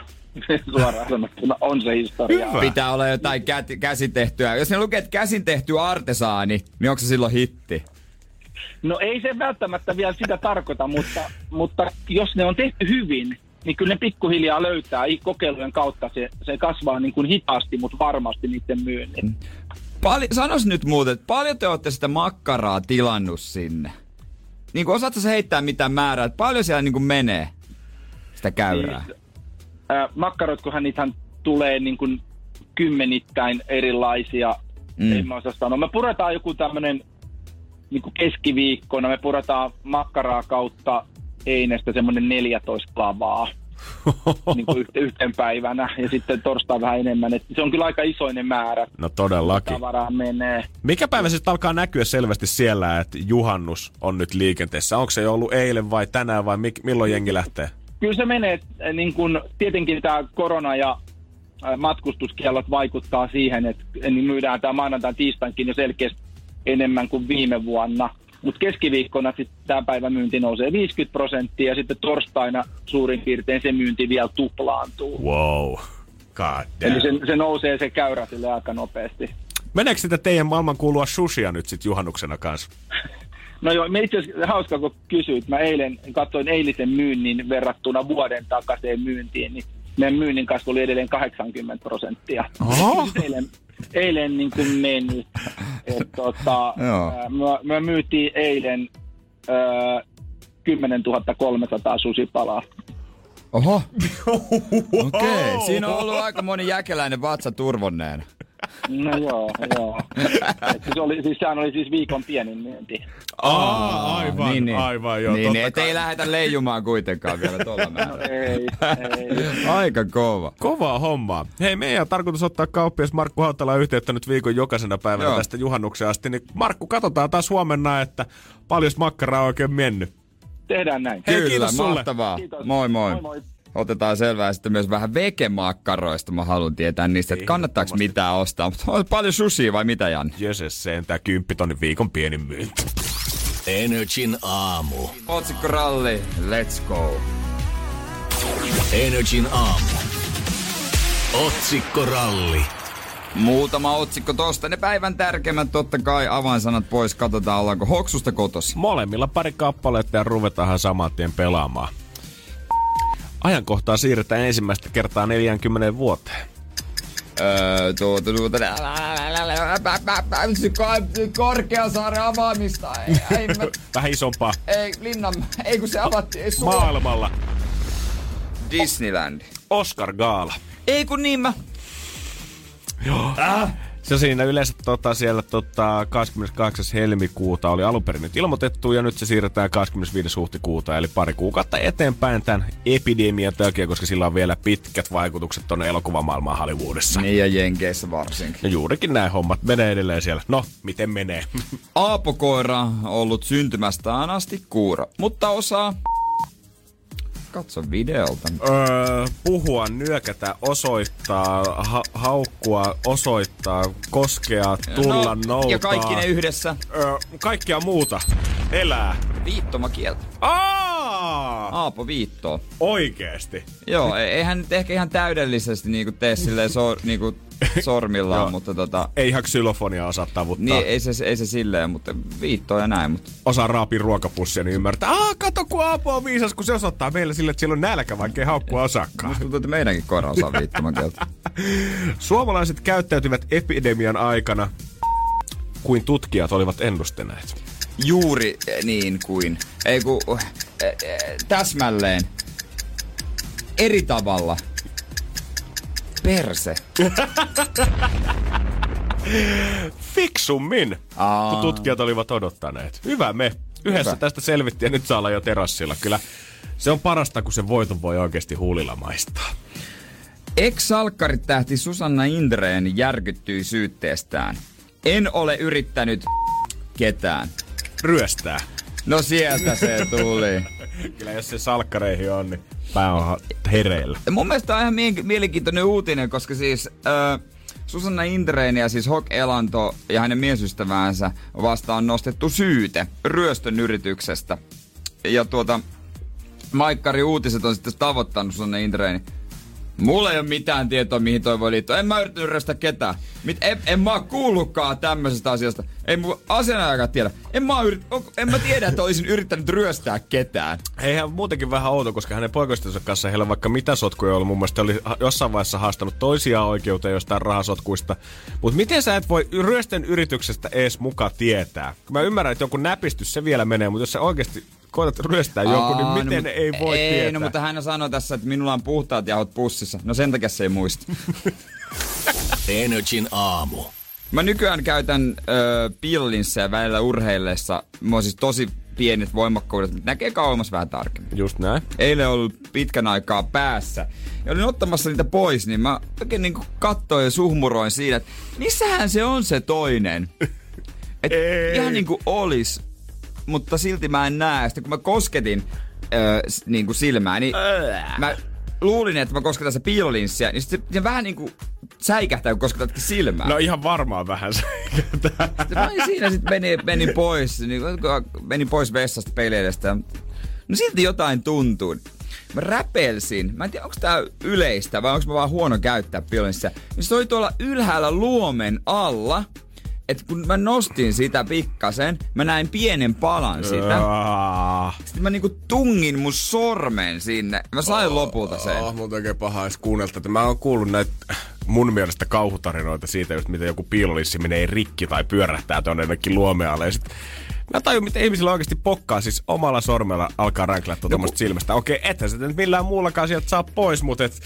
Suoraan sanottuna on se historiaa. Hyvä. Pitää olla jotain käsitehtyä. Jos ne lukee, että käsintehty artesaani, niin onko se silloin hitti? No ei se välttämättä vielä sitä tarkoita, mutta, mutta jos ne on tehty hyvin, niin kyllä ne pikkuhiljaa löytää. Kokeilujen kautta se, se kasvaa niin kuin hitaasti, mutta varmasti niiden myynnin. Mm. Pal- Sanois nyt muuten, että paljon te olette sitä makkaraa tilannut sinne? Niinku osaatko sä heittää mitään määrää, että paljon siellä niinku menee sitä käyrää? Niin, äh, makkarotkohan niithän tulee niinku kymmenittäin erilaisia, mm. en mä osaa sanoa. Me puretaan joku tämmönen niinku keskiviikkona, me puretaan makkaraa kautta einestä semmonen neljätoista lavaa. Niinku yhteen päivänä ja sitten torstai vähän enemmän. Et se on kyllä aika isoinen määrä. No todellakin. Tavaraa menee. Mikä päivä sitten alkaa näkyä selvästi siellä, että juhannus on nyt liikenteessä? Onko se jo ollut eilen vai tänään vai mi- milloin jengi lähtee? Kyllä se menee. Niin kun, tietenkin tämä korona ja matkustuskiellot vaikuttaa siihen, että niin myydään tämä maanantain tiistainkin jo selkeästi enemmän kuin viime vuonna. Mutta keskiviikkona tämä päivän myynti nousee viisikymmentä prosenttia ja sitten torstaina suurin piirtein se myynti vielä tuplaantuu. Wow, god damn. Eli se, se nousee se käyrä sille aika nopeasti. Meneekö sitä teidän maailman kuulua sushia nyt sitten juhannuksena kanssa? No joo, me itse asiassa hauskaa kun kysyit. Mä eilen katsoin eilisen myynnin verrattuna vuoden takaiseen myyntiin, niin meidän myynnin kasvu oli edelleen kahdeksankymmentä prosenttia. Oho. eilen eilen niin kuin meni. Et tota, me, me myytiin eilen ö, kymmenentuhatta kolmesataa susipalaa. Oho. Okei, okay. Siinä on ollut aika moni jäkeläinen vatsa turvonneen. No joo, joo. Se oli, siis, sehän oli siis viikon pienin myynti. Aa, aivan, niin, niin. aivan joo. Niin, et ei lähdetä leijumaan kuitenkaan vielä tuolla määrällä. No, ei, ei. Aika kova. Kovaa hommaa. Hei, meidän on tarkoitus ottaa kauppias Markku Hautala yhteyttä nyt viikon jokaisena päivänä joo. tästä juhannuksen asti. Niin Markku, katsotaan taas huomenna, että paljon makkaraa on oikein mennyt. Tehdään näin. Hei, kyllä, kiitos sulle. Mahtavaa. Kiitos. Moi moi. moi, moi. Otetaan selvää sitten myös vähän vegemakkaroista. Mä haluan tietää niistä, että kannattaako mitään ostaa. Mutta on paljon sushia vai mitä, Janne? Jöses, sentään kymppitonnin viikon pieni myynti. Energin aamu. Otsikkoralli, let's go. Energin aamu. Otsikkoralli. Muutama otsikko tosta. Ne päivän tärkeimmät, totta kai avainsanat pois. Katsotaan, ollaanko hoksusta kotossa. Molemmilla pari kappaletta ja ruvetaan saman tien pelaamaan. Ajankohtaa siirretään ensimmäistä kertaa neljäänkymmeneen vuoteen. Öö, tuota, tuota, Korkeasaaren avaamista. Ei, ei, mä... Vähän isompaa. Ei, linnan, ei kun se avattiin. Ei, maailmalla. Disneyland. Oscar Gaala. Ei kun niin mä... Joo. Äh. Se siinä yleensä tota, siellä tota, kahdeskymmeneskahdeksas helmikuuta oli alunperin nyt ilmoitettu ja nyt se siirretään kahdeskymmenesviides huhtikuuta eli pari kuukautta eteenpäin tämän epidemian takia, koska sillä on vielä pitkät vaikutukset tuonne elokuvamaailmaan Hollywoodissa. Niin ja Jenkeissä varsinkin. Ja juurikin näin hommat menee edelleen siellä. No, miten menee? Aapokoira on ollut syntymästään asti kuuro, mutta osaa... Katso videolta. Öö, puhua, nyökätä, osoittaa, ha- haukkua, osoittaa, koskea, tulla, no, noutaa. Ja kaikki ne yhdessä. Öö, kaikkea muuta. Elää. Viittomakieltä. Aa! Aapo viittoo. Oikeesti? Joo, e- eihän nyt ehkä ihan täydellisesti niinku tee silleen sor- niinku sormillaan, mutta tota... Ei ihan xylofonia osaa tavuttaa. Niin, ei se, ei se silleen, mutta viittoo ja näin, mutta... Osaa raapin ruokapussia, niin ymmärtää. Aa, kato kun Aapo on viisas, kun se osoittaa meille silleen, että siellä on nälkä, vaikka ei haukkua osaakaan. Musta tuntuu, että meidänkin koira osaa viittomakieltä. Suomalaiset käyttäytyvät epidemian aikana kuin tutkijat olivat ennustaneet. Juuri niin kuin, ei kun, äh, äh, täsmälleen, eri tavalla, perse. Fiksummin, Aa. kun tutkijat olivat odottaneet. Hyvä me, yhdessä Hyvä. tästä selvittiin ja nyt saa olla jo terassilla. Kyllä se on parasta, kun sen voiton voi oikeasti huulilla maistaa. Ex-salkkaritähti Susanna Indreen järkyttyi syytteestään. En ole yrittänyt ketään. Ryöstää. No sieltä se tuli. Kyllä jos se salkkareihin on, niin pää on hereillä. Mun mielestä on ihan mielenkiintoinen uutinen, koska siis äh, Susanna Indreen ja siis Hok Elanto ja hänen miesystäväänsä vastaan nostettu syyte ryöstön yrityksestä. Ja tuota, Maikkari Uutiset on sitten tavoittanut Susanna Indreenin. Mulla ei ole mitään tietoa, mihin toi voi liittyä. En mä yrittänyt ryöstää ketään. Mit, en, en mä oo kuullutkaan tämmöisestä asiasta. Ei mun asianajakaan tiedä. En mä, yrit, en mä tiedä, että olisin yrittänyt ryöstää ketään. Eihän muutenkin vähän outo, koska hänen poikoistensa kanssa heillä vaikka mitä sotkuja ollut. Mun mielestä oli jossain vaiheessa haastanut toisiaan oikeuteen jostain rahasotkuista. Mut miten sä et voi ryöstön yrityksestä ees muka tietää? Mä ymmärrän, että joku näpistys se vielä menee, mutta jos se oikeesti koetat ryöstää jonkun, niin miten no, ei voi ei, tietää? Ei, no mutta hän sanoi tässä, että minulla on puhtaat jauhot pussissa. No sen takia se ei muista. Energin aamu. Mä nykyään käytän öö, piilolinsseja ja välillä urheillessa. Mä oon siis tosi pienet voimakkuudet, mutta näkee kauemmas vähän tarkemmin. Just näin. Eilen on ollut pitkän aikaa päässä. Ja olin ottamassa niitä pois, niin mä oikein niin katsoin ja suhmuroin siinä, että missähän se on se toinen? Et ihan niin kuin olis, mutta silti mä en näe. Sitten kun mä kosketin öö, niin kuin silmää, niin Ää. mä... Luulin, että mä kosketan se piilolinssiä, niin sitten se vähän niinku säikähtää, kun kosketatkin silmää. No ihan varmaan vähän säikähtää. No niin siinä sitten meni, meni pois, niin, meni pois vessasta peleilestä. No silti jotain tuntuu. Mä räpelsin. Mä en tiedä, onko tää yleistä vai onko mä vaan huono käyttää piilolinssiä. Se oli tuolla ylhäällä luomen alla. Et kun mä nostin sitä pikkasen, mä näin pienen palan sitä. Sitten mä niinku tungin mun sormen sinne. Mä sain oh, lopulta sen. Oh, mun oikein paha edes kuunnelta. Mä oon kuullut näitä mun mielestä kauhutarinoita siitä, just miten joku piilolinssi menee rikki tai pyörähtää tuonne jonnekin luomealle. Ja sit mä tajun, miten ihmisillä oikeasti pokkaa. Siis omalla sormella alkaa ränklää tuommoista silmästä. Okei, ethän sä nyt millään muullakaan sieltä saa pois, mutta et...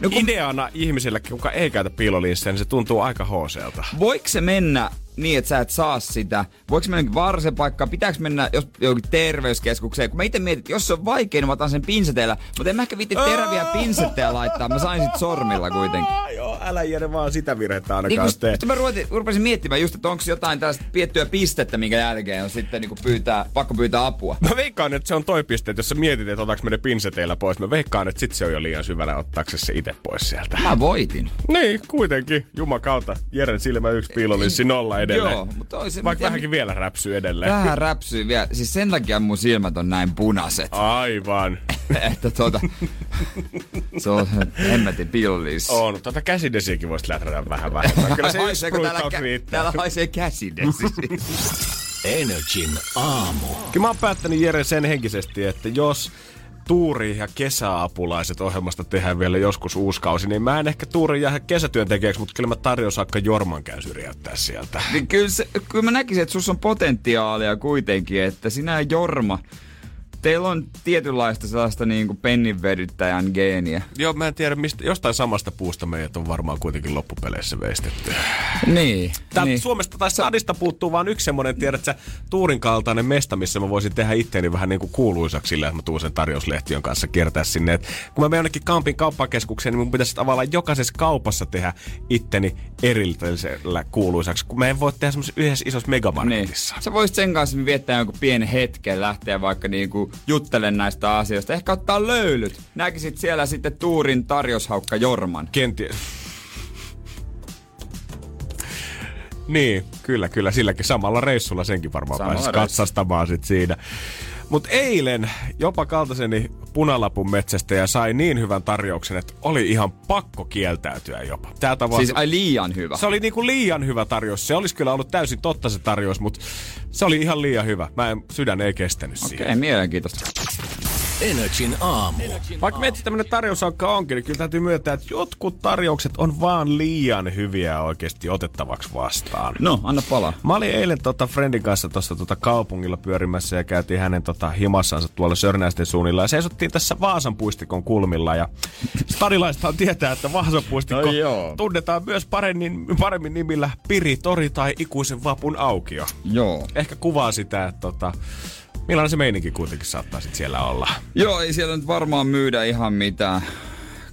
No kun... Ideana ihmiselle, joka ei käytä piilolinssejä, niin se tuntuu aika hooseelta. Voiko se mennä niin, että sä et saa sitä? Voiko mennä varsepaikkaan? Pitääkö mennä jos, johonkin terveyskeskukseen? Kun mä ite mietin, että jos se on vaikea, niin mä otan sen pinseteillä. Mutta en mä ehkä viitti teräviä pinsettejä laittaa. Mä sain sit sormilla kuitenkin. Joo, älä Jere vaan sitä virhettä ainakaan niin, tee. Sitten mä ruvetin, rupesin miettimään just, että onko jotain tällaista piettyä pistettä, minkä jälkeen on sitten niin pyytää, pakko pyytää apua. Mä veikkaan, että se on toi piste, että jos sä mietit, että otaanko mennä pinseteillä pois. Mä veikkaan, että sit se on jo liian syvällä ottaako se itse pois sieltä. Mä voitin. Niin, kuitenkin. Jumakauta. Jeren silmä yksi piilolinssi nolla edelleen. Joo, mutta olisi... Vaikka vähänkin vielä räpsyy edelleen. Vähän räpsyy vielä. Siis sen takia mun silmät on näin punaiset. Aivan. Että tuota... Se on hemmetin piilolinssi. On. Tuota käsidesiäkin voisi lähteä vähän vähän. Kyllä se yksi pruuttaus riittää. Täällä haisee käsidesi. Energin aamu. Kyllä mä oon päättänyt Jeren sen henkisesti, että jos... Tuuri- ja kesäapulaiset ohjelmasta tehdään vielä joskus uusi kausi, niin mä en ehkä tuuri jää kesätyöntekijäksi, mutta kyllä mä tarjoan saakka Jorman käyn syrjäyttää sieltä. Niin kyllä, se, kyllä mä näkisin, että sus on potentiaalia kuitenkin, että sinä ja Jorma, teillä on tietynlaista sellaista niin kuin penninvedyttäjän geeniä. Joo, mä en tiedä, mistä, jostain samasta puusta meidät on varmaan kuitenkin loppupeleissä veistetty. Niin. Täältä niin. Suomesta tai stadista puuttuu vaan yksi semmoinen, tiedät sä, Tuurin kaltainen mesta, missä mä voisin tehdä itteeni vähän niin kuin kuuluisaksi sillä, että mä tuun sen tarjouslehtiön kanssa kiertää sinne. Et kun mä menen jonnekin Kampin kauppakeskukseen, niin mun pitäisi tavallaan jokaisessa kaupassa tehdä itteni erillisellä kuuluisaksi, kun mä en voi tehdä semmoisessa yhdessä isossa megamarketissa. Niin. Sä voisit sen kanssa viettää jonkun pienen hetken, lähteä vaikka niinku juttelen näistä asioista. Ehkä ottaa löylyt. Näkisit siellä sitten Tuurin tarjoushaukka Jorman. Kenties. Niin, kyllä, kyllä. Silläkin samalla reissulla senkin varmaan samalla pääsis reissu. Katsastamaan sit siinä. Mut eilen jopa kaltaiseni punalapun metsästäjä sai niin hyvän tarjouksen, että oli ihan pakko kieltäytyä jopa. Tää tavoin... Siis ai liian hyvä. Se oli niinku liian hyvä tarjous. Se olisi kyllä ollut täysin totta se tarjous, mutta se oli ihan liian hyvä. Mä en, sydän ei kestänyt siihen. Okei, okay, mielenkiintoista. Energin aamu. Vaikka miettii tämmönen tarjoushaukka onkin, niin kyllä täytyy myöntää, että jotkut tarjoukset on vaan liian hyviä oikeesti otettavaksi vastaan. No, anna palaa. Mä olin eilen tota friendin kanssa tuossa tota kaupungilla pyörimässä ja käytiin hänen tota himassansa tuolla Sörnäisten suunnilla. Ja seisottiin tässä Vaasan puistikon kulmilla ja stadilaistaan tietää, että Vaasan puistikko no tunnetaan myös paremmin, paremmin nimillä Piri, Tori tai Ikuisen vapun aukio. Joo. Ehkä kuvaa sitä, että tota... Millainen se meininki kuitenkin saattaa sit siellä olla? Joo, ei siellä nyt varmaan myydä ihan mitään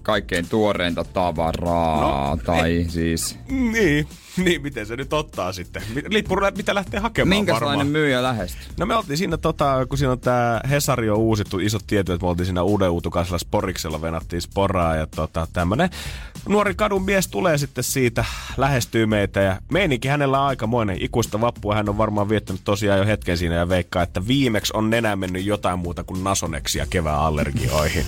kaikkein tuoreinta tavaraa, no, tai ei, siis... Niin, niin, miten se nyt ottaa sitten? Lippu, mitä lähtee hakemaan varmaan? Minkälainen myyjä lähestyy? No me oltiin siinä, tota, kun siinä on tää Hesari on uusittu isot tietyt, me oltiin siinä Uuden Uutukaisella Sporiksella, venattiin sporaa ja tota tämmönen. Nuori kadun mies tulee sitten siitä, lähestyy meitä ja meininki hänellä on aikamoinen. Ikuista vappua hän on varmaan viettänyt tosiaan jo hetken siinä ja veikkaa, että viimeksi on nenä mennyt jotain muuta kuin nasoneksia kevään allergioihin.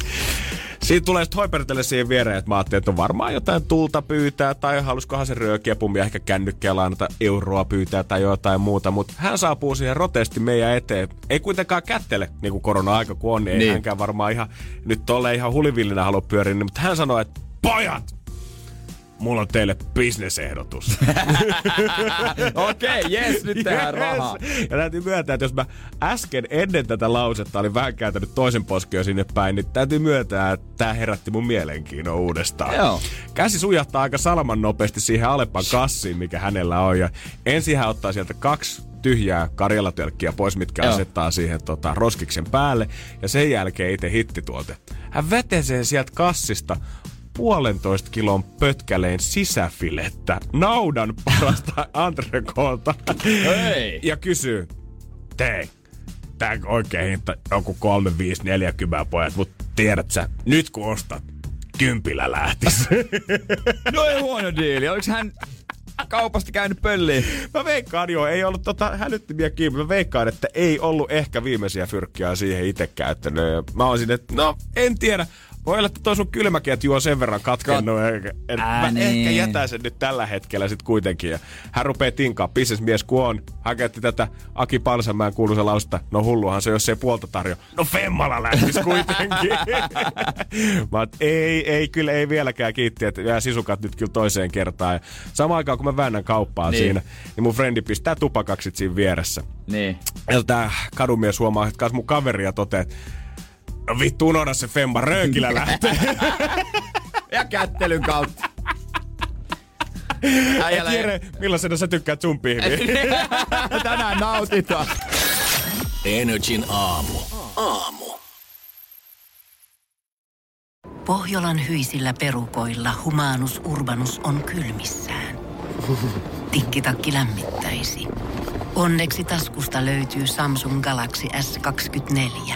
Siitä tulee sitten hoipertele siihen viereen, että mä ajattelin, että on varmaan jotain tulta pyytää tai haluskohan se röökiä pummia ehkä kännykkää lainata euroa pyytää tai jotain muuta. Mutta hän saapuu siihen roteesti meidän eteen. Ei kuitenkaan kättele, niin kuin korona-aika kun on, niin, niin. Ei hänkään varmaan ihan nyt tolle ihan hulivillinä halua pyöriä. Niin, mutta hän sanoi, että pojat! Mulla on teille bisnesehdotus. Okei, okay, jes, nyt tehdään yes. rahaa. Ja täytyy myöntää, että jos mä äsken ennen tätä lausetta olin vähän kääntänyt toisen poskio sinne päin, niin täytyy myöntää, että tää herätti mun mielenkiinnon uudestaan. Joo. Käsi sujahtaa aika salaman nopeasti siihen Alepan kassiin, mikä hänellä on. Ja ensin hän ottaa sieltä kaksi tyhjää karjalatölkkiä pois, mitkä Joo. asettaa siihen tota, roskiksen päälle. Ja sen jälkeen itse hittituote. Hän vetesee sieltä kassista puolentoista kilon pötkäleen sisäfilettä naudan parasta antrekoolta. Hei. Ja kysyy, tei, tää oikein hinta joku kolme viisi neljäkymmentä pojat, mut tiedät sä, nyt kun ostat, kympillä lähtis. No ei huono diili, oliks hän kaupasta käynyt pölliin? Mä veikkaan joo, ei ollut tota hälyttimiä kiinni. Mä veikkaan, että ei ollut ehkä viimeisiä fyrkkiä siihen itse käyttänyt. Mä olisin, että no en tiedä. Voi olla, että toi sun kylmäkietju on sen verran katkennut. Kat- mä niin. ehkä jätän sen nyt tällä hetkellä sit kuitenkin. Ja hän rupee tinkaa, bisnesmies kun on. Hän käytti tätä Aki Palsamäen kuuluisen lausta. No hulluahan se, jos ei puolta tarjoa. No femmala lähtis kuitenkin. Mä oot, ei, ei, kyllä ei vieläkään kiitti. Että jää sisukat nyt kyllä toiseen kertaan. Ja samaan aikaan, kun mä väännän kauppaa niin. siinä, niin mun frendi pistää tupakaksit siinä vieressä. Niin. Ja tää kadumies huomaa, että kans mun kaveria toteaa, no vittu, unohda se femma, röökillä lähtee. Ja kättelyn kautta. Äijälä... Jere, millaisena sä tykkäät sun pihviä? Tänään nautitaan. Energin aamu. Aamu. Pohjolan hyisillä perukoilla Humanus Urbanus on kylmissään. Tikkitakki lämmittäisi. Onneksi taskusta löytyy Samsung Galaxy S kaksikymmentäneljä.